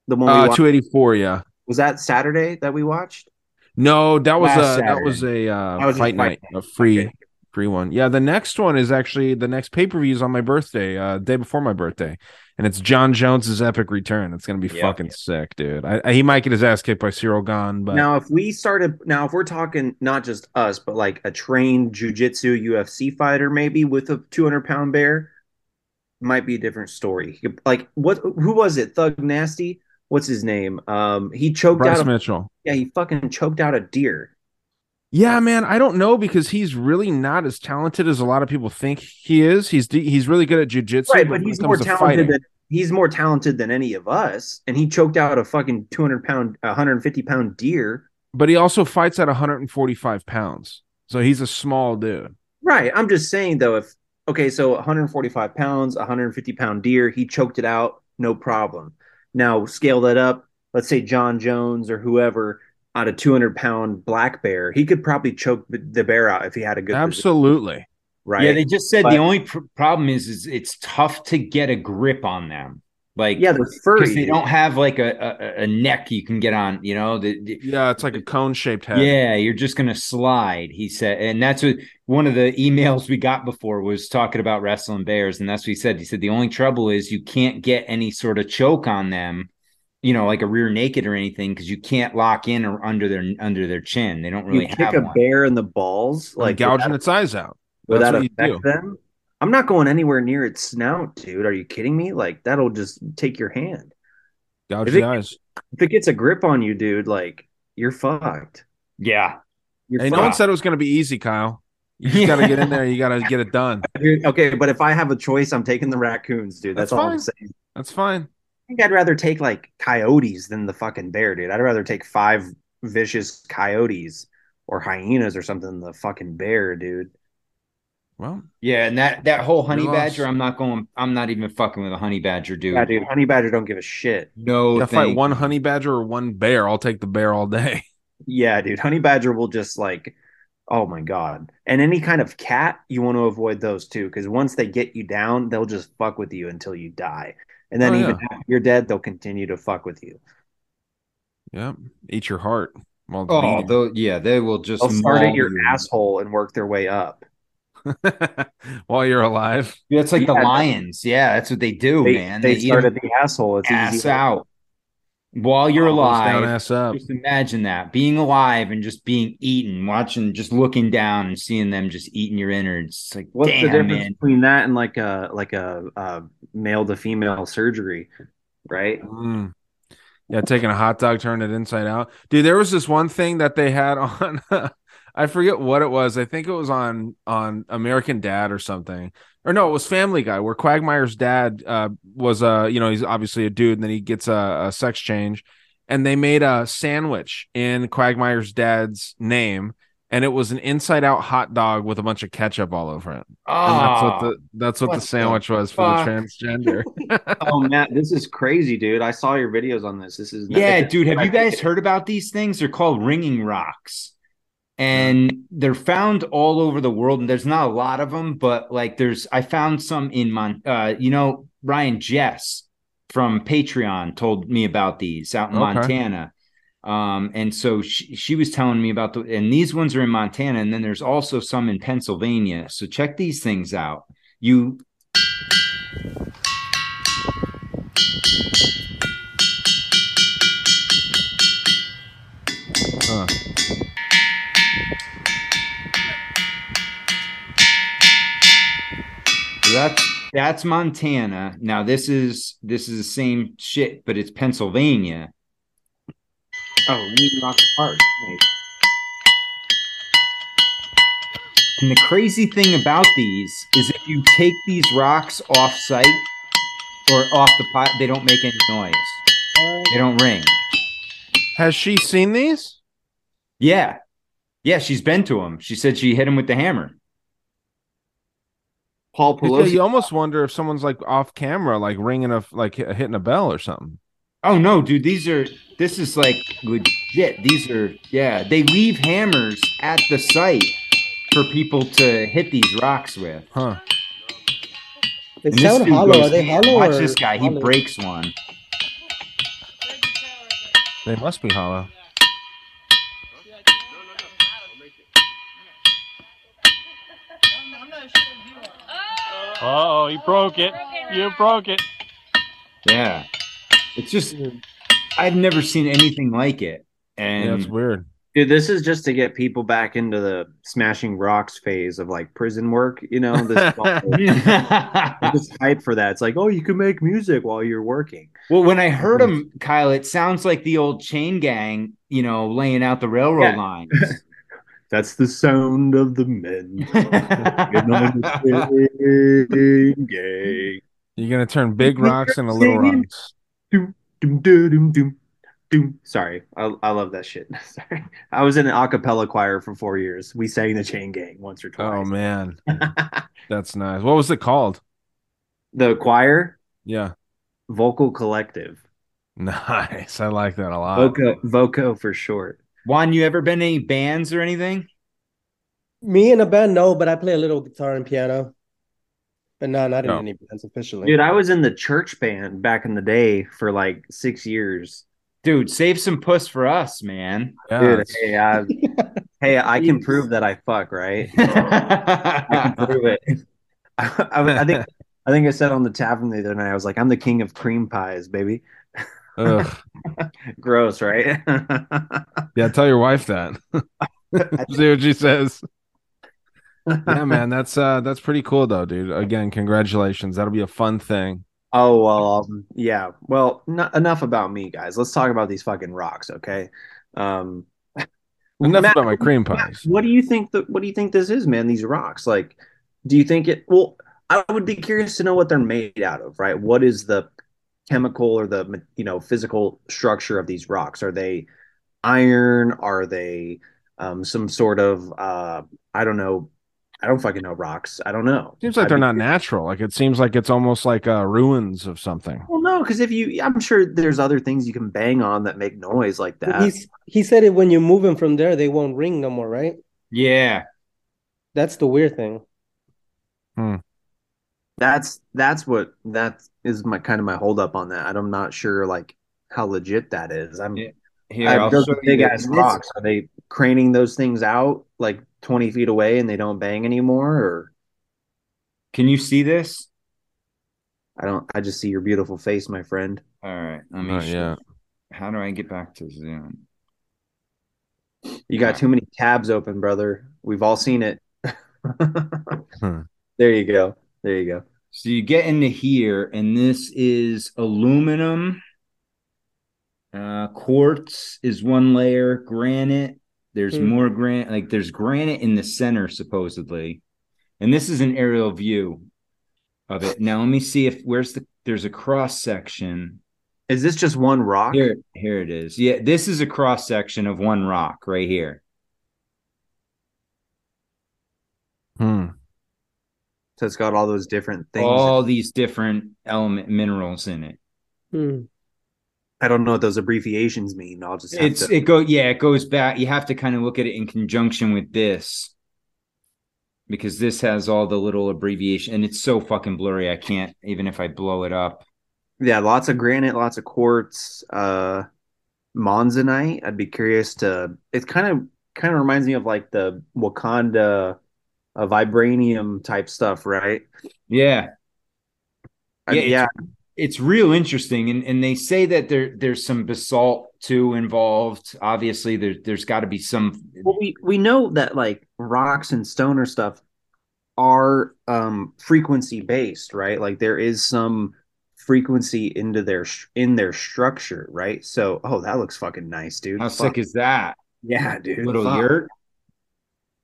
The one we uh, two eighty-four, yeah. Was that Saturday that we watched? No, that was Last a Saturday. that was a uh, that was fight, night, fight night, a free okay. free one. Yeah, the next one is actually the next pay-per-view is on my birthday, uh, day before my birthday, and it's John Jones's epic return. It's gonna be yeah, fucking yeah. sick, dude. I, I, he might get his ass kicked by Cyril Gane, but now if we started, now if we're talking not just us, but like a trained jiu-jitsu U F C fighter, maybe with a two hundred pound bear. Might be a different story. Like what? Who was it? Thug Nasty? What's his name? Um, he choked Bryce out a, Mitchell. Yeah, he fucking choked out a deer. Yeah, man. I don't know because he's really not as talented as a lot of people think he is. He's he's really good at jiu-jitsu. Right, but he's more talented. Than, he's more talented than any of us, and he choked out a fucking two hundred pound, one hundred fifty pound deer. But he also fights at one hundred forty-five pounds, so he's a small dude. Right. I'm just saying, though, if okay, so one hundred forty-five pounds, one hundred fifty pound deer, he choked it out, no problem. Now scale that up. Let's say John Jones or whoever on a two hundred pound black bear, he could probably choke the bear out if he had a good. Absolutely. Position. Right. Yeah, they just said but, the only pr problem is, is it's tough to get a grip on them. Like, yeah, they're furry. They don't have like a, a, a neck you can get on, you know. The, the, yeah, it's like a cone shaped head. Yeah, you're just going to slide, he said. And that's what one of the emails we got before was talking about wrestling bears. And that's what he said. He said the only trouble is you can't get any sort of choke on them, you know, like a rear naked or anything, because you can't lock in or under their under their chin. They don't really you have kick a one. bear in the balls, like gouging its eyes out. Will That's that affect them? I'm not going anywhere near its snout, dude. Are you kidding me? Like, that'll just take your hand. Gouge the eyes. If it gets a grip on you, dude, like, you're fucked. Yeah. You're hey, fucked. No one said it was going to be easy, Kyle. You just got to get in there. You got to get it done. Okay, but if I have a choice, I'm taking the raccoons, dude. That's, That's all fine. I'm saying. That's fine. I think I'd rather take, like, coyotes than the fucking bear, dude. I'd rather take five vicious coyotes or hyenas or something than the fucking bear, dude. Well, yeah, and that that whole honey badger, I'm not going. I'm not even fucking with a honey badger, dude. Yeah, dude, honey badger don't give a shit. No, if I fight one honey badger or one bear, I'll take the bear all day. Yeah, dude, honey badger will just like, oh my god. And any kind of cat, you want to avoid those too, because once they get you down, they'll just fuck with you until you die, and then oh, even yeah. after you're dead, they'll continue to fuck with you. Yeah, eat your heart. Well, oh, yeah, they will just they'll start at your you. asshole and work their way up. While you're alive, yeah, it's like yeah, the lions. Yeah, that's what they do, they, man. They, they start at the asshole. It's ass easy out. While you're Almost alive, down, ass up. Just imagine that being alive and just being eaten, watching, just looking down and seeing them just eating your innards. It's like, what's damn, the difference man. between that and like a like a uh, male to female surgery, right? Mm. Yeah, taking a hot dog, turning it inside out, dude. There was this one thing that they had on. I forget what it was. I think it was on on American Dad or something, or no, it was Family Guy, where Quagmire's dad uh, was a uh, you know he's obviously a dude, and then he gets a, a sex change, and they made a sandwich in Quagmire's dad's name, and it was an inside out hot dog with a bunch of ketchup all over it. Oh, and that's what the that's what, what the sandwich the was fuck? for the transgender. Oh Matt, this is crazy, dude. I saw your videos on this. This is yeah, dude. Have you guys heard about these things? They're called ringing rocks. And they're found all over the world, and there's not a lot of them, but like there's, I found some in Mon, uh, you know, Ryan Jess from Patreon told me about these out in okay. Montana. Um, and so she, she was telling me about the, and these ones are in Montana, and then there's also some in Pennsylvania. So check these things out. You. Huh. That's that's Montana. Now this is this is the same shit, but it's Pennsylvania. Oh, leaving off the park. And the crazy thing about these is if you take these rocks off site or off the pot, they don't make any noise. They don't ring. Has she seen these? Yeah, yeah, she's been to them. She said she hit him with the hammer. Paul Pelosi. You almost wonder if someone's like off camera, like ringing a like hitting a bell or something. Oh no, dude! These are this is like legit. These are yeah. They leave hammers at the site for people to hit these rocks with. Huh? They and sound hollow. Goes, are they hollow? Watch this guy. Hollow? He breaks one. They must be hollow. Uh oh, you broke it. You broke it. Yeah. It's just, I've never seen anything like it. And yeah, it's weird. Dude, this is just to get people back into the smashing rocks phase of like prison work. You know, this just hype for that. It's like, oh, you can make music while you're working. Well, when I heard him, Kyle, it sounds like the old chain gang, you know, laying out the railroad yeah. lines. That's the sound of the men. You're gonna turn big rocks into little rocks. Doom, doom, doom, doom, doom, doom. Sorry, I, I love that shit. Sorry, I was in an a cappella choir for four years. We sang the Chain Gang once or twice. Oh man, that's nice. What was it called? The choir. Yeah. Vocal Collective. Nice, I like that a lot. Voco, Voco for short. Juan, you ever been in any bands or anything? Me in a band, no, but I play a little guitar and piano. But no, not in no. any bands officially. Dude, I was in the church band back in the day for like six years. Dude, save some puss for us, man. Yeah, dude, hey, I, hey, I can prove that I fuck, right? I can prove it. I, I, I think I think I said on the tavern the other night, I was like, I'm the king of cream pies, baby. Ugh. Gross, right? Yeah, tell your wife that. See what she says. Yeah, man, that's uh that's pretty cool though, dude. Again, congratulations. That'll be a fun thing. Oh well, um, yeah. Well, n- enough about me, guys. Let's talk about these fucking rocks, okay? Um, enough Matt, about my cream pies. Matt, what do you think? The, what do you think this is, man? These rocks, like, do you think it? Well, I would be curious to know what they're made out of, right? What is the chemical or the you know physical structure of these rocks? Are they iron? Are they um some sort of uh I don't know, I don't fucking know rocks. I don't know. Seems like I'd they're not curious. Natural. Like it seems like it's almost like uh ruins of something. Well, no, because if you, I'm sure there's other things you can bang on that make noise like that. He's, he said it when you move them from there, they won't ring no more, right? Yeah, that's the weird thing. Hmm. That's that's what that is my kind of my hold up on that. And I'm not sure like how legit that is. I'm yeah. Here, I've those big ass rocks. Are they craning those things out like twenty feet away and they don't bang anymore? Or can you see this? I don't. I just see your beautiful face, my friend. All right. Let me. Oh, yeah. How do I get back to Zoom? You got too many tabs open, brother. We've all seen it. hmm. There you go. There you go. So you get into here, and this is aluminum. Uh, quartz is one layer. Granite. There's mm. more granite. Like there's granite in the center, supposedly. And this is an aerial view of it. Now let me see if where's the there's a cross section. Is this just one rock? Here, here it is. Yeah, this is a cross section of one rock right here. Hmm. So it's got all those different things. All these different element minerals in it. Hmm. I don't know what those abbreviations mean. I'll just have it's to... it go yeah, it goes back. You have to kind of look at it in conjunction with this. Because this has all the little abbreviation and it's so fucking blurry I can't even if I blow it up. Yeah, lots of granite, lots of quartz, uh monzonite. I'd be curious to it kind of kind of reminds me of like the Wakanda A vibranium type stuff, right? Yeah, I mean, yeah, it's, yeah. It's real interesting, and and they say that there there's some basalt too involved. Obviously, there there's got to be some. Well, we we know that like rocks and stoner stuff are um, frequency based, right? Like there is some frequency into their in their structure, right? So, oh, that looks fucking nice, dude. How Fuck. sick is that? Yeah, dude. Little Fuck. yurt.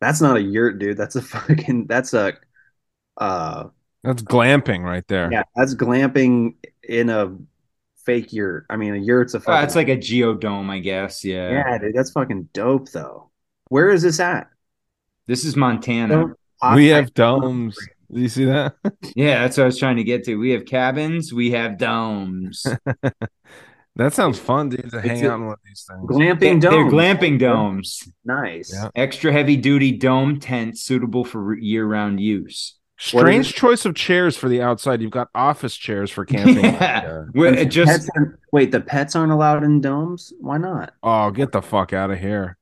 That's not a yurt, dude. That's a fucking, that's a, uh, that's glamping right there. Yeah. That's glamping in a fake yurt. I mean, a yurt's a fucking. Oh, it's like a geodome, I guess. Yeah. Yeah, dude. That's fucking dope, though. Where is this at? This is Montana. We have domes. Do you see that? Yeah. That's what I was trying to get to. We have cabins. We have domes. That sounds fun, dude, to hang out in one of these things. Glamping domes. They're glamping domes. Nice. Yeah. Extra heavy-duty dome tents suitable for year-round use. Strange choice of chairs for the outside. You've got office chairs for camping. Yeah. Wait, just... Wait, the pets aren't allowed in domes? Why not? Oh, get the fuck out of here.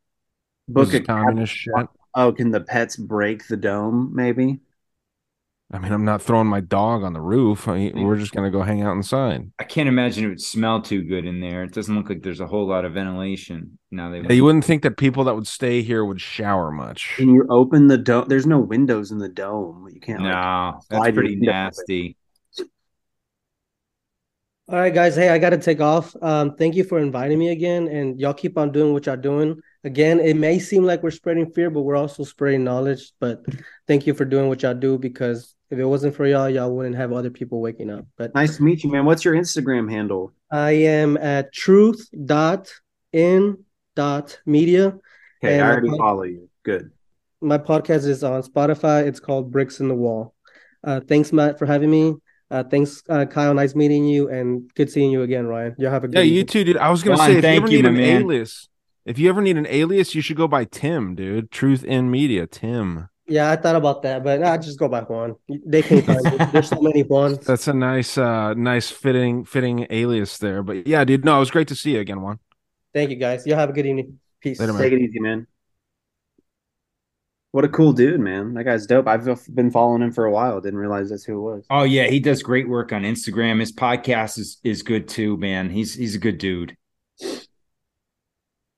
Book a communist shit. Oh, can the pets break the dome, maybe? I mean, I'm not throwing my dog on the roof. I mean, we're just going to go hang out inside. I can't imagine it would smell too good in there. It doesn't look like there's a whole lot of ventilation. Now they yeah, you wouldn't think that people that would stay here would shower much. Can you open the dome? There's no windows in the dome. You can't. No, like, that's pretty nasty. All right, guys. Hey, I got to take off. Um, thank you for inviting me again. And y'all keep on doing what y'all doing. Again, it may seem like we're spreading fear, but we're also spreading knowledge. But thank you for doing what y'all do, because if it wasn't for y'all, y'all wouldn't have other people waking up. But nice to meet you, man. What's your Instagram handle? I am at truth dot in dot media. Okay, I already pod- follow you. Good. My podcast is on Spotify. It's called Bricks in the Wall. Uh, thanks, Matt, for having me. Uh, thanks, uh, Kyle. Nice meeting you, and good seeing you again, Ryan. You have a good. Yeah, you too, dude. I was gonna Ryan, say, if thank you ever you, need an man. alias, if you ever need an alias, you should go by Tim, dude. Truth in Media, Tim. Yeah, I thought about that, but I nah, just go by Juan. They can't find it. There's so many Juans. That's a nice, uh, nice fitting, fitting alias there. But yeah, dude. No, it was great to see you again, Juan. Thank you, guys. You have a good evening. Peace. Later, take it easy, man. What a cool dude, man. That guy's dope. I've been following him for a while. Didn't realize that's who it was. Oh, yeah. He does great work on Instagram. His podcast is, is good, too, man. He's he's a good dude.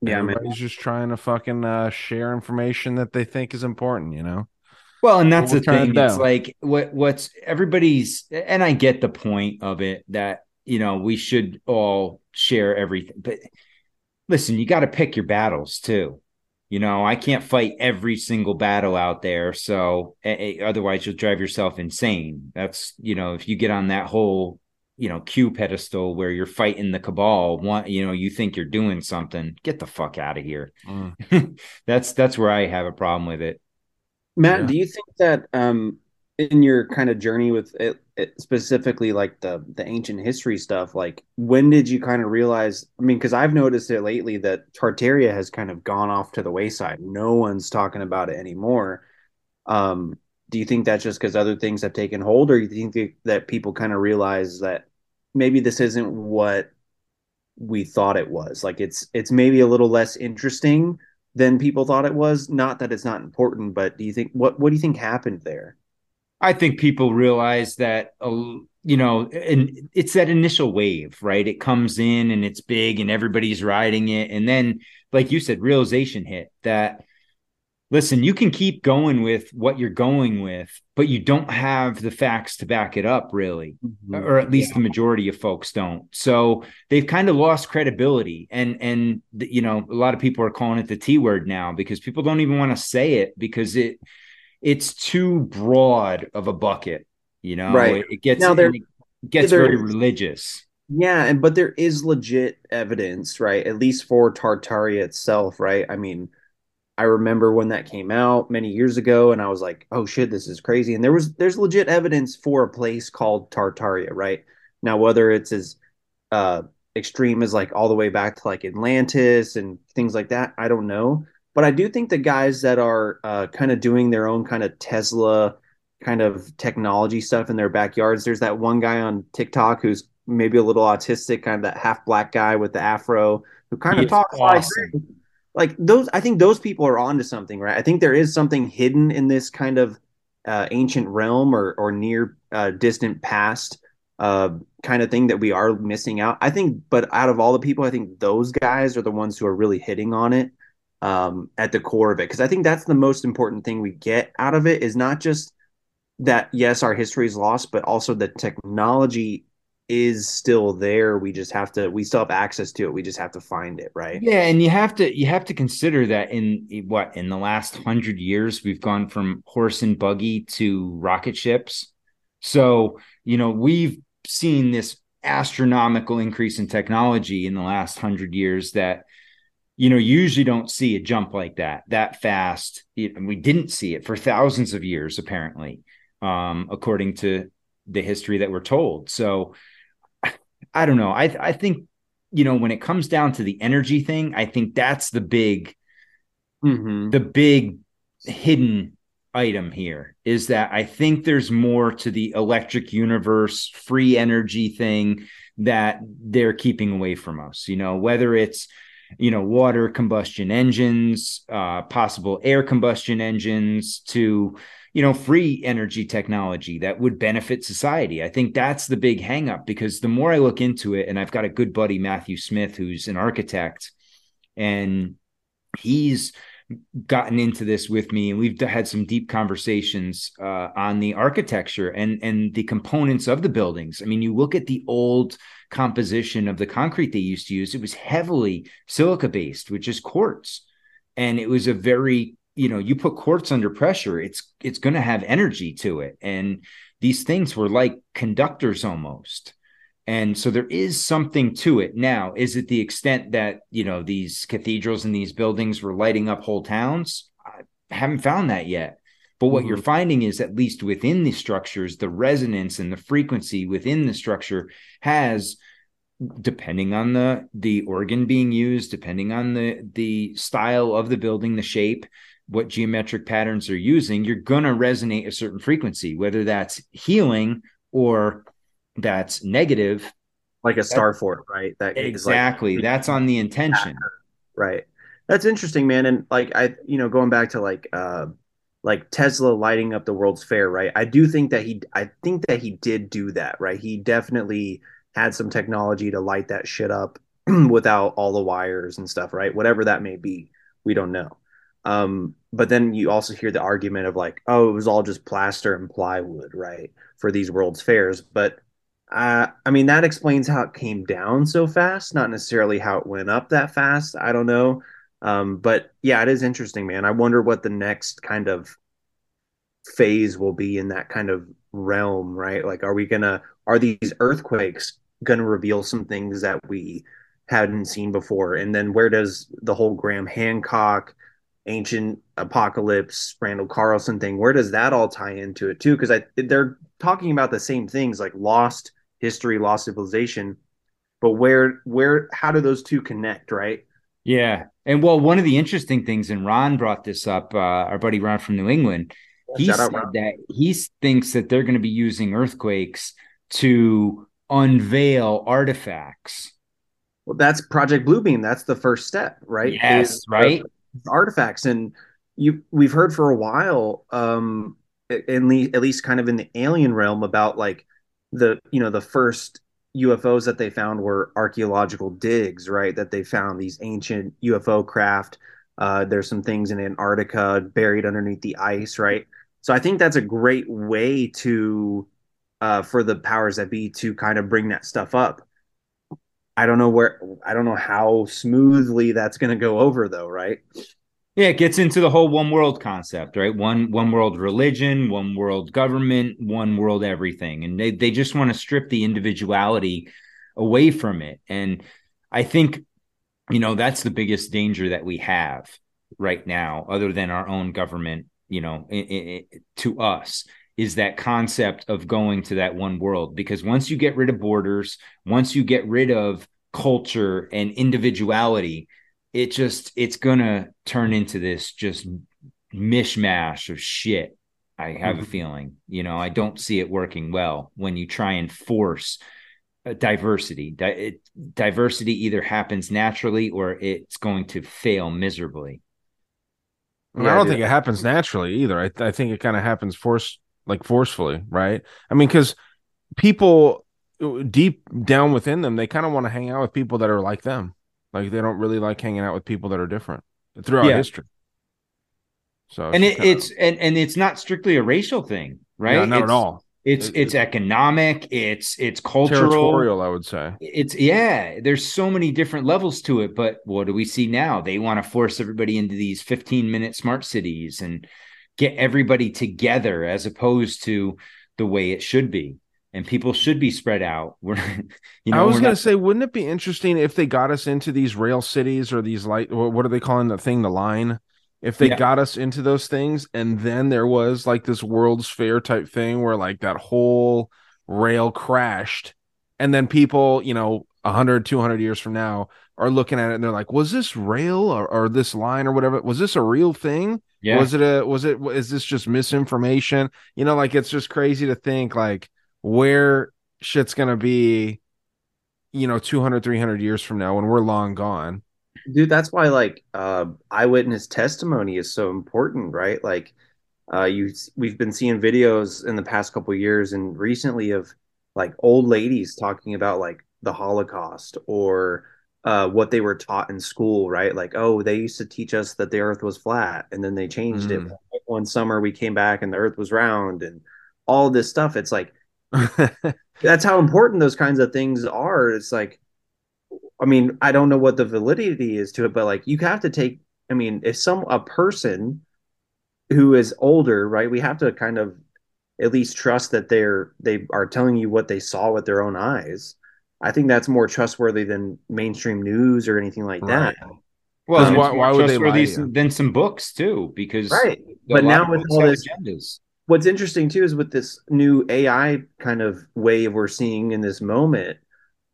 Yeah, man. He's just trying to fucking uh, share information that they think is important, you know? Well, and that's the thing. It's like what what's everybody's – and I get the point of it that, you know, we should all share everything. But listen, you got to pick your battles, too. You know, I can't fight every single battle out there. So uh, otherwise you'll drive yourself insane. That's, you know, if you get on that whole, you know, Q pedestal where you're fighting the cabal, one, you know, you think you're doing something, get the fuck out of here. Mm. that's, that's where I have a problem with it. Matt, yeah. Do you think that um, in your kind of journey with it, it specifically like the, the ancient history stuff, like when did you kind of realize, I mean, because I've noticed it lately that Tartaria has kind of gone off to the wayside. No one's talking about it anymore. Um, do you think that's just because other things have taken hold, or you think that people kind of realize that maybe this isn't what we thought it was? Like it's, it's maybe a little less interesting than people thought it was. Not that it's not important, but do you think, what, what do you think happened there? I think people realize that, you know, and it's that initial wave, right? It comes in and it's big and everybody's riding it. And then, like you said, realization hit that, listen, you can keep going with what you're going with, but you don't have the facts to back it up, really, mm-hmm. or at least yeah. the majority of folks don't. So they've kind of lost credibility. And, and you know, a lot of people are calling it the T word now because people don't even want to say it because it – it's too broad of a bucket, you know, right. it gets, it gets very religious. Yeah. And, but there is legit evidence, right? At least for Tartaria itself. Right. I mean, I remember when that came out many years ago and I was like, oh shit, this is crazy. And there was, there's legit evidence for a place called Tartaria, right? Now, whether it's as uh, extreme as like all the way back to like Atlantis and things like that, I don't know. But I do think the guys that are uh, kind of doing their own kind of Tesla kind of technology stuff in their backyards, there's that one guy on TikTok who's maybe a little autistic, kind of that half black guy with the afro who kind he of talks awesome. like, like those. I think those people are onto something, right? I think there is something hidden in this kind of uh, ancient realm or, or near uh, distant past uh, kind of thing that we are missing out. I think, but out of all the people, I think those guys are the ones who are really hitting on it. Um, at the core of it, because I think that's the most important thing we get out of it is not just that, yes, our history is lost, but also the technology is still there. We just have to, we still have access to it. We just have to find it, right? Yeah, and you have to, you have to consider that in what in the last hundred years we've gone from horse and buggy to rocket ships. So you know we've seen this astronomical increase in technology in the last hundred years that. You know, you usually don't see a jump like that, that fast. And we didn't see it for thousands of years, apparently, um, according to the history that we're told. So I don't know. I, I think, you know, when it comes down to the energy thing, I think that's the big, mm-hmm. the big hidden item here is that I think there's more to the electric universe, free energy thing that they're keeping away from us, you know, whether it's, you know, water combustion engines, uh, possible air combustion engines to, you know, free energy technology that would benefit society. I think that's the big hang up, because the more I look into it, and I've got a good buddy, Matthew Smith, who's an architect, and he's gotten into this with me, and we've had some deep conversations uh, on the architecture and, and the components of the buildings. I mean, you look at the old composition of the concrete they used to use, it was heavily silica-based, which is quartz. And it was a very, you know, you put quartz under pressure, it's it's going to have energy to it. And these things were like conductors almost. And so there is something to it. Now, is it the extent that, you know, these cathedrals and these buildings were lighting up whole towns? I haven't found that yet. But what mm-hmm. you're finding is, at least within the structures, the resonance and the frequency within the structure has, depending on the, the organ being used, depending on the, the style of the building, the shape, what geometric patterns they're using, you're going to resonate a certain frequency, whether that's healing or that's negative, like a Starfort, right? That exactly. Is like, that's on the intention, right? That's interesting, man. And like I, you know, going back to like, uh, like Tesla lighting up the World's Fair, right? I do think that he, I think that he did do that, right? He definitely had some technology to light that shit up without all the wires and stuff, right? Whatever that may be, we don't know. Um, but then you also hear the argument of like, oh, it was all just plaster and plywood, right, for these World's Fairs, but Uh, I mean, that explains how it came down so fast, not necessarily how it went up that fast. I don't know. Um, but yeah, it is interesting, man. I wonder what the next kind of phase will be in that kind of realm, right? Like, are we going to, are these earthquakes going to reveal some things that we hadn't seen before? And then where does the whole Graham Hancock, ancient apocalypse, Randall Carlson thing, where does that all tie into it too? Because I they're talking about the same things, like lost history, lost civilization, but where, where, how do those two connect? Right. Yeah. And well, one of the interesting things, and Ron brought this up, uh, our buddy Ron from New England, he Shout said out, that he thinks that they're going to be using earthquakes to unveil artifacts. Well, that's Project Bluebeam. That's the first step, right? Yes. Is, right. Uh, artifacts. And you, we've heard for a while, um, in the, at least kind of in the alien realm, about like, the, you know, the first U F Os that they found were archaeological digs, right? That they found these ancient U F O craft. Uh, there's some things in Antarctica buried underneath the ice, right? So I think that's a great way to, uh, for the powers that be to kind of bring that stuff up. I don't know where, I don't know how smoothly that's going to go over though, right? Yeah, it gets into the whole one world concept, right? One one world religion, one world government, one world everything. And they, they just want to strip the individuality away from it. And I think, you know, that's the biggest danger that we have right now, other than our own government, you know, it, it, it, to us, is that concept of going to that one world. Because once you get rid of borders, once you get rid of culture and individuality, it just, it's going to turn into this just mishmash of shit. I have mm-hmm. a feeling, you know, I don't see it working well when you try and force diversity. Di- it, diversity either happens naturally or it's going to fail miserably. Well, yeah, I don't dude. think it happens naturally either. I, th- I think it kind of happens force, like forcefully, right? I mean, because people deep down within them, they kind of want to hang out with people that are like them. Like, they don't really like hanging out with people that are different throughout yeah. history. So, and it's, it, it's of... and, and it's not strictly a racial thing, right? No, not it's, at all. It's, it's it's economic. It's it's cultural. Territorial, I would say. It's yeah. There's so many different levels to it. But what do we see now? They want to force everybody into these fifteen minute smart cities and get everybody together, as opposed to the way it should be. And people should be spread out. We're, you know, I was going to not... say, wouldn't it be interesting if they got us into these rail cities or these light, what are they calling the thing, the line? If they yeah. got us into those things, and then there was like this World's Fair type thing where like that whole rail crashed, and then people, you know, one hundred, two hundred years from now are looking at it and they're like, was this rail or, or this line or whatever? Was this a real thing? Yeah. Was it a, was it, is this just misinformation? You know, like, it's just crazy to think like, where shit's gonna be, you know, two hundred, three hundred years from now when we're long gone. Dude, that's why like uh eyewitness testimony is so important, right? Like uh you we've been seeing videos in the past couple of years and recently of like old ladies talking about like the Holocaust or uh, what they were taught in school, right? Like, oh, they used to teach us that the earth was flat, and then they changed mm. it. One summer we came back and the earth was round and all this stuff. It's like, that's how important those kinds of things are. It's like, I mean, I don't know what the validity is to it, but like, you have to take, I mean, if some, a person who is older, right, we have to kind of at least trust that they're, they are telling you what they saw with their own eyes. I think that's more trustworthy than mainstream news or anything like right. that. Well, um, why, why would they lie to you? Then some books too, because right. But now with all this, agendas. What's interesting too is with this new A I kind of wave we're seeing in this moment,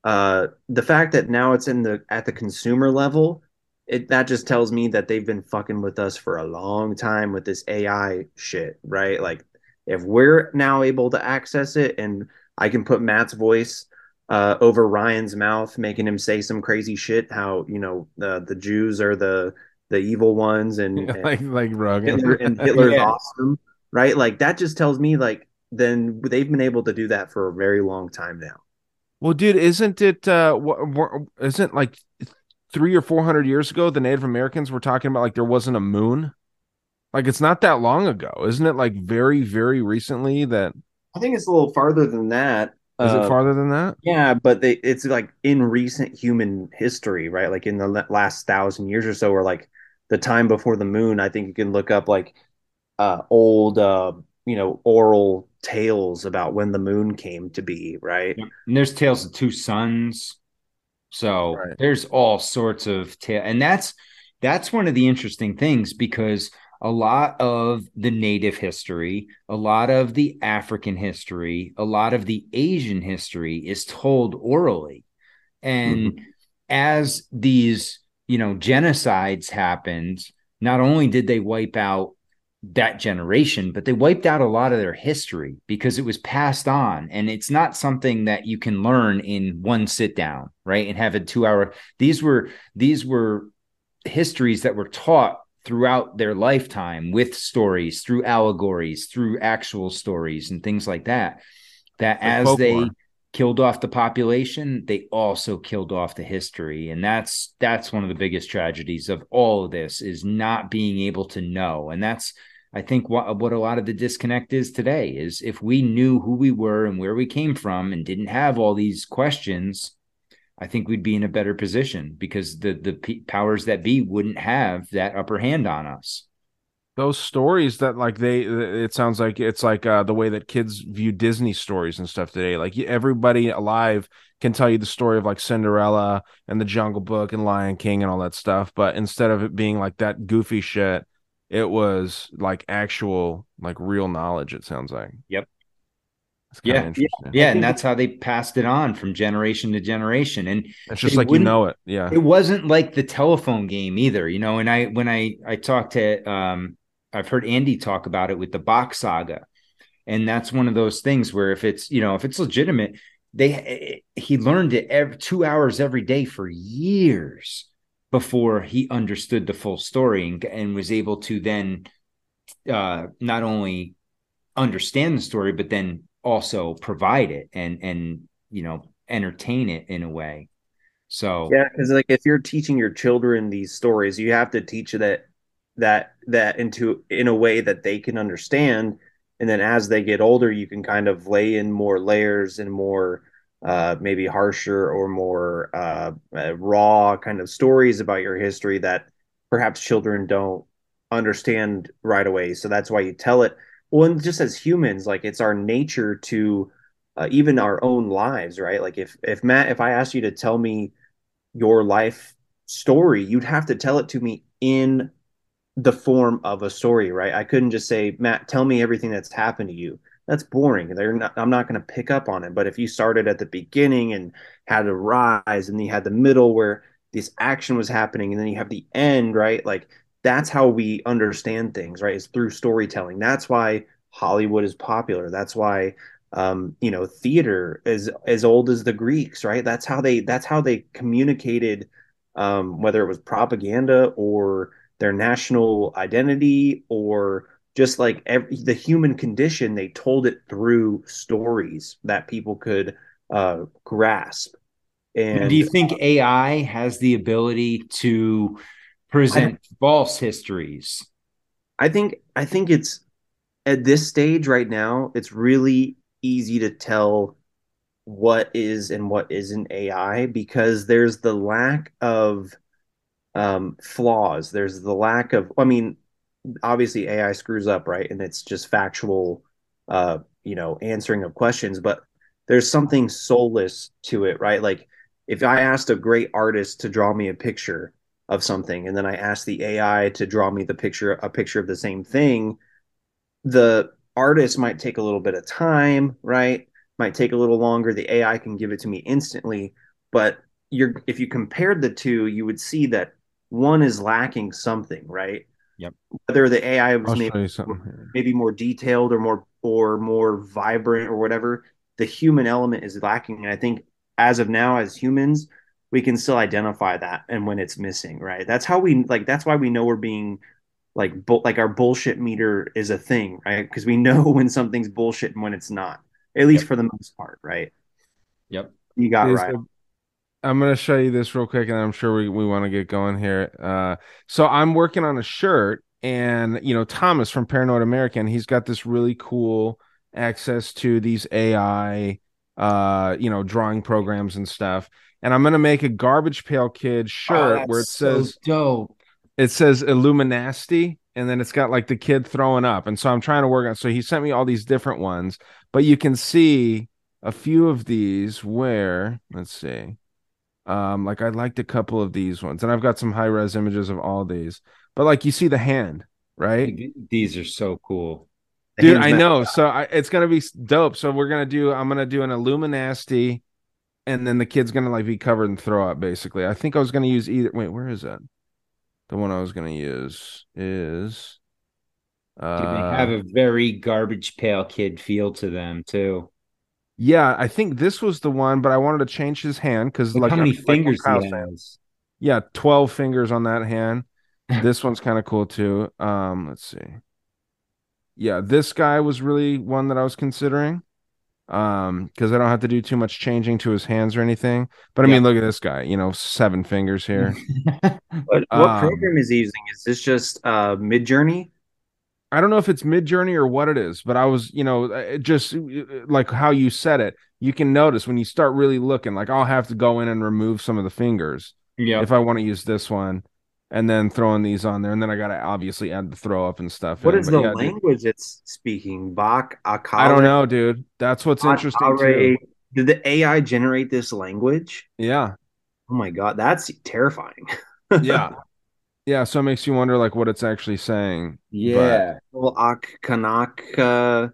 uh, the fact that now it's in the at the consumer level, it that just tells me that they've been fucking with us for a long time with this A I shit, right? Like, if we're now able to access it, and I can put Matt's voice Uh, over Ryan's mouth, making him say some crazy shit. How, you know, the the Jews are the the evil ones, and, and like like Hitler, and Hitler's yeah. awesome, right? Like, that just tells me, like, then they've been able to do that for a very long time now. Well, dude, isn't it? Uh, isn't like three or four hundred years ago the Native Americans were talking about like there wasn't a moon? Like, it's not that long ago, isn't it? Like, very very recently that. I think it's a little farther than that. Is it farther than that? Uh, yeah, but they, it's like in recent human history, right? Like in the last thousand years or so, or like the time before the moon. I think you can look up like uh, old, uh, you know, oral tales about when the moon came to be, right? And there's tales of two suns. So right. there's all sorts of tales. And that's that's one of the interesting things, because a lot of the Native history, a lot of the African history, a lot of the Asian history is told orally. And mm-hmm. as these, you know, genocides happened, not only did they wipe out that generation, but they wiped out a lot of their history because it was passed on. And it's not something that you can learn in one sit down, right? And have a two hour. These were these were histories that were taught throughout their lifetime, with stories, through allegories, through actual stories and things like that, that as they killed off the population, they also killed off the history. And that's that's one of the biggest tragedies of all of this, is not being able to know. And that's, I think, what, what a lot of the disconnect is today, is if we knew who we were and where we came from and didn't have all these questions, I think we'd be in a better position, because the the p- powers that be wouldn't have that upper hand on us. Those stories that like they, it sounds like it's like uh, the way that kids view Disney stories and stuff today. Like, everybody alive can tell you the story of like Cinderella and the Jungle Book and Lion King and all that stuff. But instead of it being like that goofy shit, it was like actual, like real knowledge. It sounds like. Yep. Yeah, yeah, yeah, and that's how they passed it on from generation to generation. And it's just like, you know it. Yeah, it wasn't like the telephone game either, you know. And I, when I, I talked to, um, I've heard Andy talk about it with the box saga, and that's one of those things where if it's, you know, if it's legitimate, they he learned it every two hours every day for years before he understood the full story and, and was able to then uh, not only understand the story, but then also provide it and and you know entertain it in a way. So yeah, because like if you're teaching your children these stories, you have to teach that that that into in a way that they can understand, and then as they get older you can kind of lay in more layers and more uh maybe harsher or more uh raw kind of stories about your history that perhaps children don't understand right away. So that's why you tell it. Well, and just as humans, like it's our nature to uh, even our own lives, right? Like if if Matt, if I asked you to tell me your life story, you'd have to tell it to me in the form of a story, right? I couldn't just say, Matt, tell me everything that's happened to you. That's boring. They're not, I'm not going to pick up on it. But if you started at the beginning and had a rise, and you had the middle where this action was happening, and then you have the end, right? Like, that's how we understand things, right? It's through storytelling. That's why Hollywood is popular. That's why, um, you know, theater is as old as the Greeks, right? That's how they, that's how they communicated, um, whether it was propaganda or their national identity or just like every, the human condition. They told it through stories that people could uh, grasp. And do you think uh, A I has the ability to present I, false histories? I think I think it's at this stage right now, it's really easy to tell what is and what isn't A I, because there's the lack of um, flaws. There's the lack of, I mean, obviously A I screws up, right? And it's just factual, uh, you know, answering of questions, but there's something soulless to it, right? Like if I asked a great artist to draw me a picture of something, and then I asked the A I to draw me the picture, a picture of the same thing, the artist might take a little bit of time, right? Might take a little longer. The A I can give it to me instantly, but you're, if you compared the two, you would see that one is lacking something, right? Yep. Whether the A I was maybe, maybe more detailed or more or more vibrant or whatever, the human element is lacking. And I think as of now, as humans, we can still identify that. And when it's missing, right? That's how we like, that's why we know we're being like, bu- like our bullshit meter is a thing, right? Because we know when something's bullshit and when it's not, at least yep. for the most part. Right. Yep. You got There's right. A- I'm going to show you this real quick, and I'm sure we, we want to get going here. Uh, so I'm working on a shirt, and, you know, Thomas from Paranoid American, he's got this really cool access to these A I, uh, you know, drawing programs and stuff. And I'm going to make a Garbage Pail Kid shirt oh, where it so says, dope. It says Illuminasty, and then it's got like the kid throwing up. And so I'm trying to work on, so he sent me all these different ones, but you can see a few of these where, let's see. Um, like I liked a couple of these ones, and I've got some high res images of all these, but like you see the hand, right? These are so cool. Dude, I know. Up. So I, it's going to be dope. So we're going to do, I'm going to do an Illuminasty, and then the kid's going to like be covered and throw up basically. I think I was going to use either. Wait, where is that? The one I was going to use is, uh, Dude, they have a very Garbage Pail Kid feel to them too. Yeah, I think this was the one, but I wanted to change his hand because like how many fingers he has? Yeah, twelve fingers on that hand. This one's kind of cool too. Um, let's see. Yeah, this guy was really one that I was considering. Um, because I don't have to do too much changing to his hands or anything. But I yeah. mean, look at this guy, you know, seven fingers here. what what um, program is he using? Is this just uh Midjourney? I don't know if it's Midjourney or what it is, but I was, you know, just like how you said it, you can notice when you start really looking, like I'll have to go in and remove some of the fingers yeah. if I want to use this one, and then throwing these on there. And then I got to obviously add the throw up and stuff. What in, is the yeah, language dude. It's speaking? Bach, Akare. I don't know, dude. That's what's Akare. Interesting. Too. Did the A I generate this language? Yeah. Oh my God. That's terrifying. yeah. Yeah, so it makes you wonder, like, what it's actually saying. Yeah. Ak, Kanak,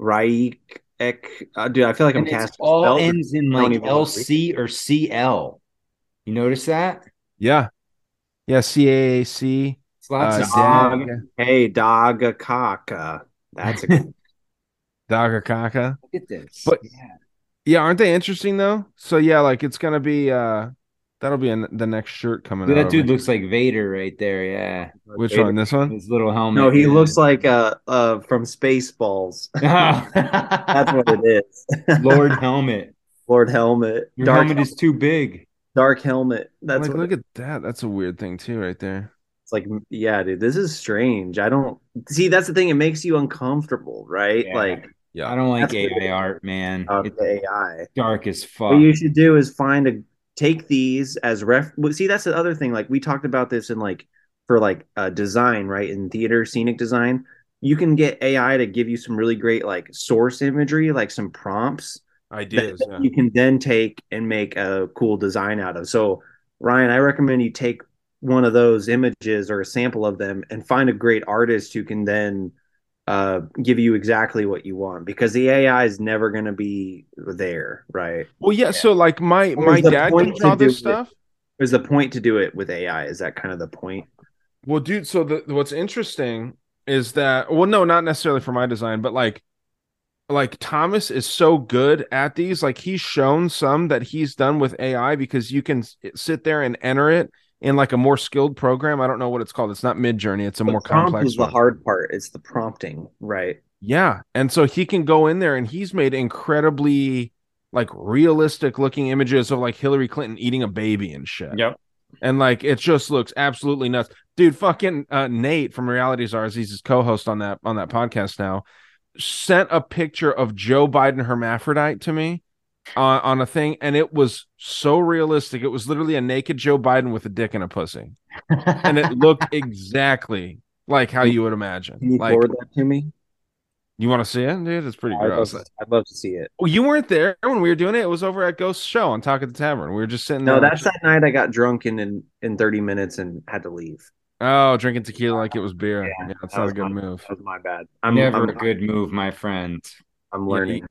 Raik, Ek. Dude, I feel like I'm casting. All ends in, like, L C or C L. You notice that? Yeah. Yeah, C A A C. It's lots uh, of dog. Hey, Daga Kaka. That's a good Daga Kaka. Look at this. But, yeah. yeah, aren't they interesting, though? So, yeah, like, it's going to be... Uh, That'll be an, the next shirt coming dude, out. That dude looks like Vader right there, yeah. Which Vader, one? This one? His little helmet. No, he man. looks like uh, uh, from Spaceballs. Oh. That's what it is. Lord Helmet. Lord Helmet. Your Dark helmet, helmet is too big. Dark Helmet. That's like, look at that. That's a weird thing too right there. It's like, yeah, dude, this is strange. I don't... See, that's the thing. It makes you uncomfortable, right? Yeah. Like... Yeah, I don't like A I art, man. It's A I. Dark as fuck. What you should do is find a... Take these as ref. See, that's the other thing. Like we talked about this in like for like uh, design, right? In theater, scenic design, you can get A I to give you some really great like source imagery, like some prompts, ideas that, yeah. that you can then take and make a cool design out of. So, Ryan, I recommend you take one of those images or a sample of them and find a great artist who can then uh, give you exactly what you want, because the A I is never going to be there. Right. Well, yeah. yeah. So like my, my dad can draw this stuff. There's the point to do it with A I. Is that kind of the point? Well, dude, so the, what's interesting is that, well, no, not necessarily for my design, but like, like Thomas is so good at these, like he's shown some that he's done with A I, because you can sit there and enter it in like a more skilled program. I don't know what it's called. It's not Midjourney. It's a the more complex is the one. Hard part. It's the prompting, right? Yeah. And so he can go in there, and he's made incredibly like realistic looking images of like Hillary Clinton eating a baby and shit. Yep. And like it just looks absolutely nuts, dude. Fucking uh, Nate from Reality Czars, he's his co-host on that on that podcast now, sent a picture of Joe Biden hermaphrodite to me uh, on a thing, and it was so realistic. It was literally a naked Joe Biden with a dick and a pussy, and it looked exactly like how you would imagine. Can you like, forward that to me? You want to see it, dude? It's pretty yeah, gross. I'd love, to, I'd love to see it. Well, you weren't there when we were doing it. It was over at Ghost's show on Talk at the Tavern. We were just sitting there. No, that's that night I got drunk in, in in thirty minutes and had to leave. Oh, drinking tequila like it was beer. Yeah, yeah that's that not a good my, move. That was my bad. I'm never I'm, a good move, my friend. I'm learning.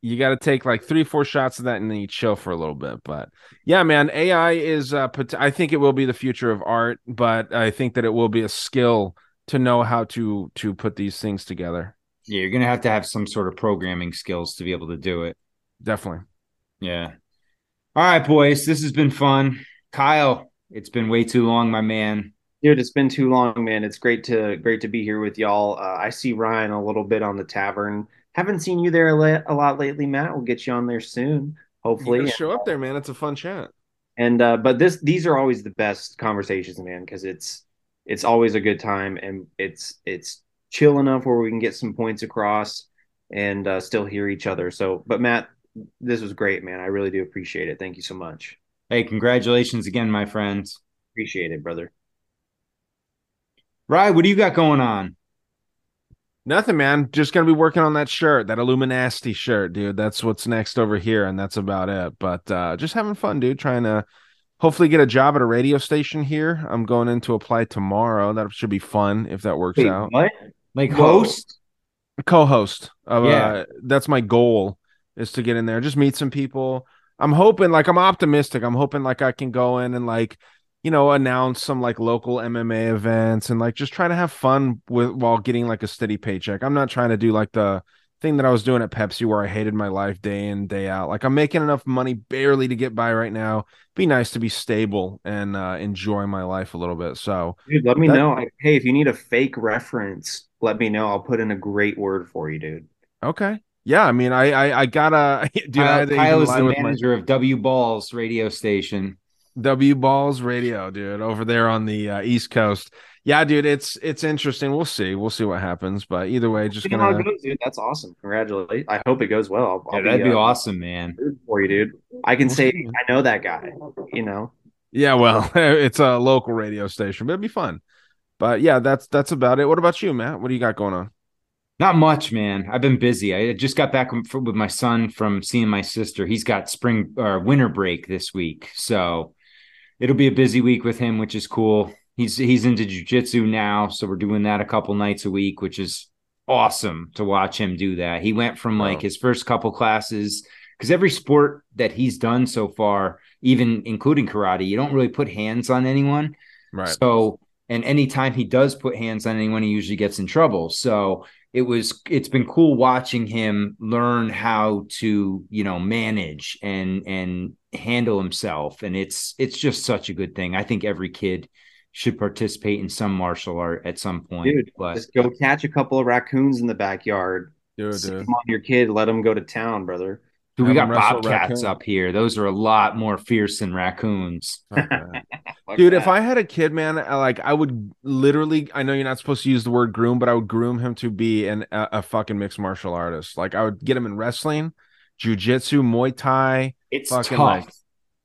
You, you got to take like three, four shots of that and then you chill for a little bit. But yeah, man, A I is, uh, I think it will be the future of art, but I think that it will be a skill to know how to to put these things together. Yeah, you're going to have to have some sort of programming skills to be able to do it. Definitely. Yeah. All right, boys. This has been fun. Kyle, it's been way too long, my man. Dude, it's been too long, man. It's great to great to be here with y'all. Uh, I see Ryan a little bit on the tavern. Haven't seen you there a lot lately, Matt. We'll get you on there soon, hopefully. You gotta show up there, man. It's a fun chat. And uh, but this these are always the best conversations, man, because it's it's always a good time and it's it's. chill enough where we can get some points across and uh, still hear each other. So, but Matt, this was great, man. I really do appreciate it. Thank you so much. Hey, congratulations again, my friend. Appreciate it, brother. Ryan, what do you got going on? Nothing, man. Just going to be working on that shirt, that Illuminasty shirt, dude. That's what's next over here. And that's about it. But uh, just having fun, dude, trying to hopefully get a job at a radio station here. I'm going in to apply tomorrow. That should be fun if that works Wait, out. What? Like host, co-host. Of, yeah, uh, that's my goal is to get in there, just meet some people. I'm hoping, like, I'm optimistic. I'm hoping, like, I can go in and, like, you know, announce some like local M M A events and like just try to have fun with while getting like a steady paycheck. I'm not trying to do like the thing that I was doing at Pepsi where I hated my life day in, day out. Like, I'm making enough money barely to get by right now. Be nice to be stable and uh, enjoy my life a little bit. So, dude, let me that, know. I, hey, if you need a fake reference, let me know. I'll put in a great word for you, dude. Okay. Yeah. I mean, I I, I gotta. Dude, Kyle, I had to Kyle is the manager my... of W Balls radio station. W Balls Radio, dude, over there on the uh, East Coast. Yeah, dude, it's it's interesting. We'll see. We'll see what happens. But either way, just gonna... how it goes, dude. That's awesome. Congratulations. I hope it goes well. I'll, yeah, I'll that'd be, be uh, awesome, man. For you, dude. I can say I know that guy. You know. Yeah, well, it's a local radio station, but it'd be fun. But yeah, that's that's about it. What about you, Matt? What do you got going on? Not much, man. I've been busy. I just got back with my son from seeing my sister. He's got spring or uh, winter break this week, so it'll be a busy week with him, which is cool. He's he's into jiu-jitsu now, so we're doing that a couple nights a week, which is awesome to watch him do that. He went from like oh. his first couple classes, because every sport that he's done so far, even including karate, you don't really put hands on anyone. Right. So, and anytime he does put hands on anyone, he usually gets in trouble. So it was it's been cool watching him learn how to, you know, manage and and handle himself. And it's it's just such a good thing. I think every kid should participate in some martial art at some point. Dude, but just go catch a couple of raccoons in the backyard. Dude, dude. Sit them on your kid, let them go to town, brother. Dude, we got bobcats raccoon. Up here. Those are a lot more fierce than raccoons. Okay. Dude, if I had a kid, man, I, like I would literally, I know you're not supposed to use the word groom, but I would groom him to be an a, a fucking mixed martial artist. Like I would get him in wrestling, jiu-jitsu, Muay Thai. It's fucking tough. Like,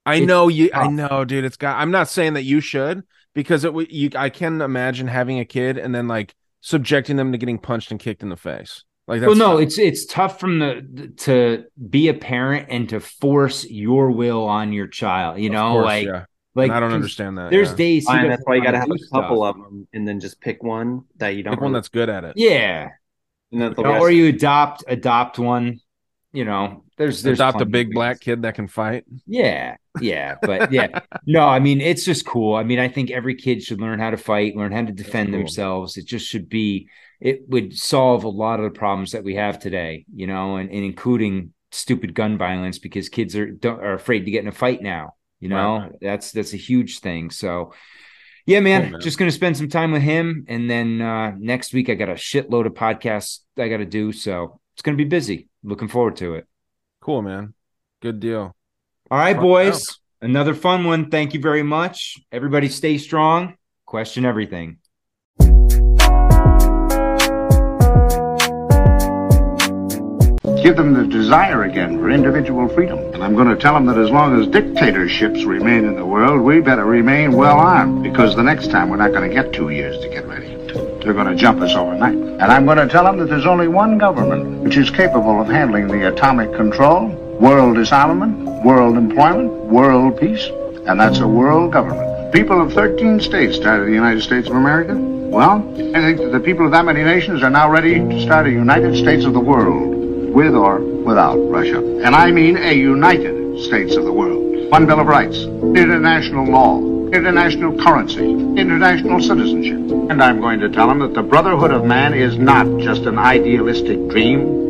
I it's know you. Tough. I know, dude. It's got. I'm not saying that you should. Because it would, you, I can imagine having a kid and then like subjecting them to getting punched and kicked in the face. Like, that's well, no, tough. it's it's tough from the to be a parent and to force your will on your child. You of know, course, like, yeah. like and I don't understand that. There's yeah. days Fine, that's why you got to have a couple stuff. of them and then just pick one that you don't. Pick really... one that's good at it. Yeah, and that's the or rest. you adopt adopt one. You know, there's there's adopt a big things. black kid that can fight. Yeah. Yeah. But yeah, no, I mean, it's just cool. I mean, I think every kid should learn how to fight, learn how to defend cool. themselves. It just should be it would solve a lot of the problems that we have today, you know, and, and including stupid gun violence because kids are don't, are afraid to get in a fight now. You know, right. that's that's a huge thing. So, yeah, man, cool, man. Just going to spend some time with him. And then uh, next week, I got a shitload of podcasts I got to do. So it's going to be busy. Looking forward to it. Cool, man. Good deal. All right, fun boys. Out. Another fun one. Thank you very much. Everybody stay strong. Question everything. Give them the desire again for individual freedom. And I'm going to tell them that as long as dictatorships remain in the world, we better remain well armed, because the next time we're not going to get two years to get ready. They're going to jump us overnight. And I'm going to tell them that there's only one government which is capable of handling the atomic control, world disarmament, world employment, world peace, and that's a world government. People of thirteen states started the United States of America. Well, I think that the people of that many nations are now ready to start a United States of the world, with or without Russia. And I mean a United States of the world. One Bill of Rights, international law, international currency, international citizenship. And I'm going to tell them that the brotherhood of man is not just an idealistic dream.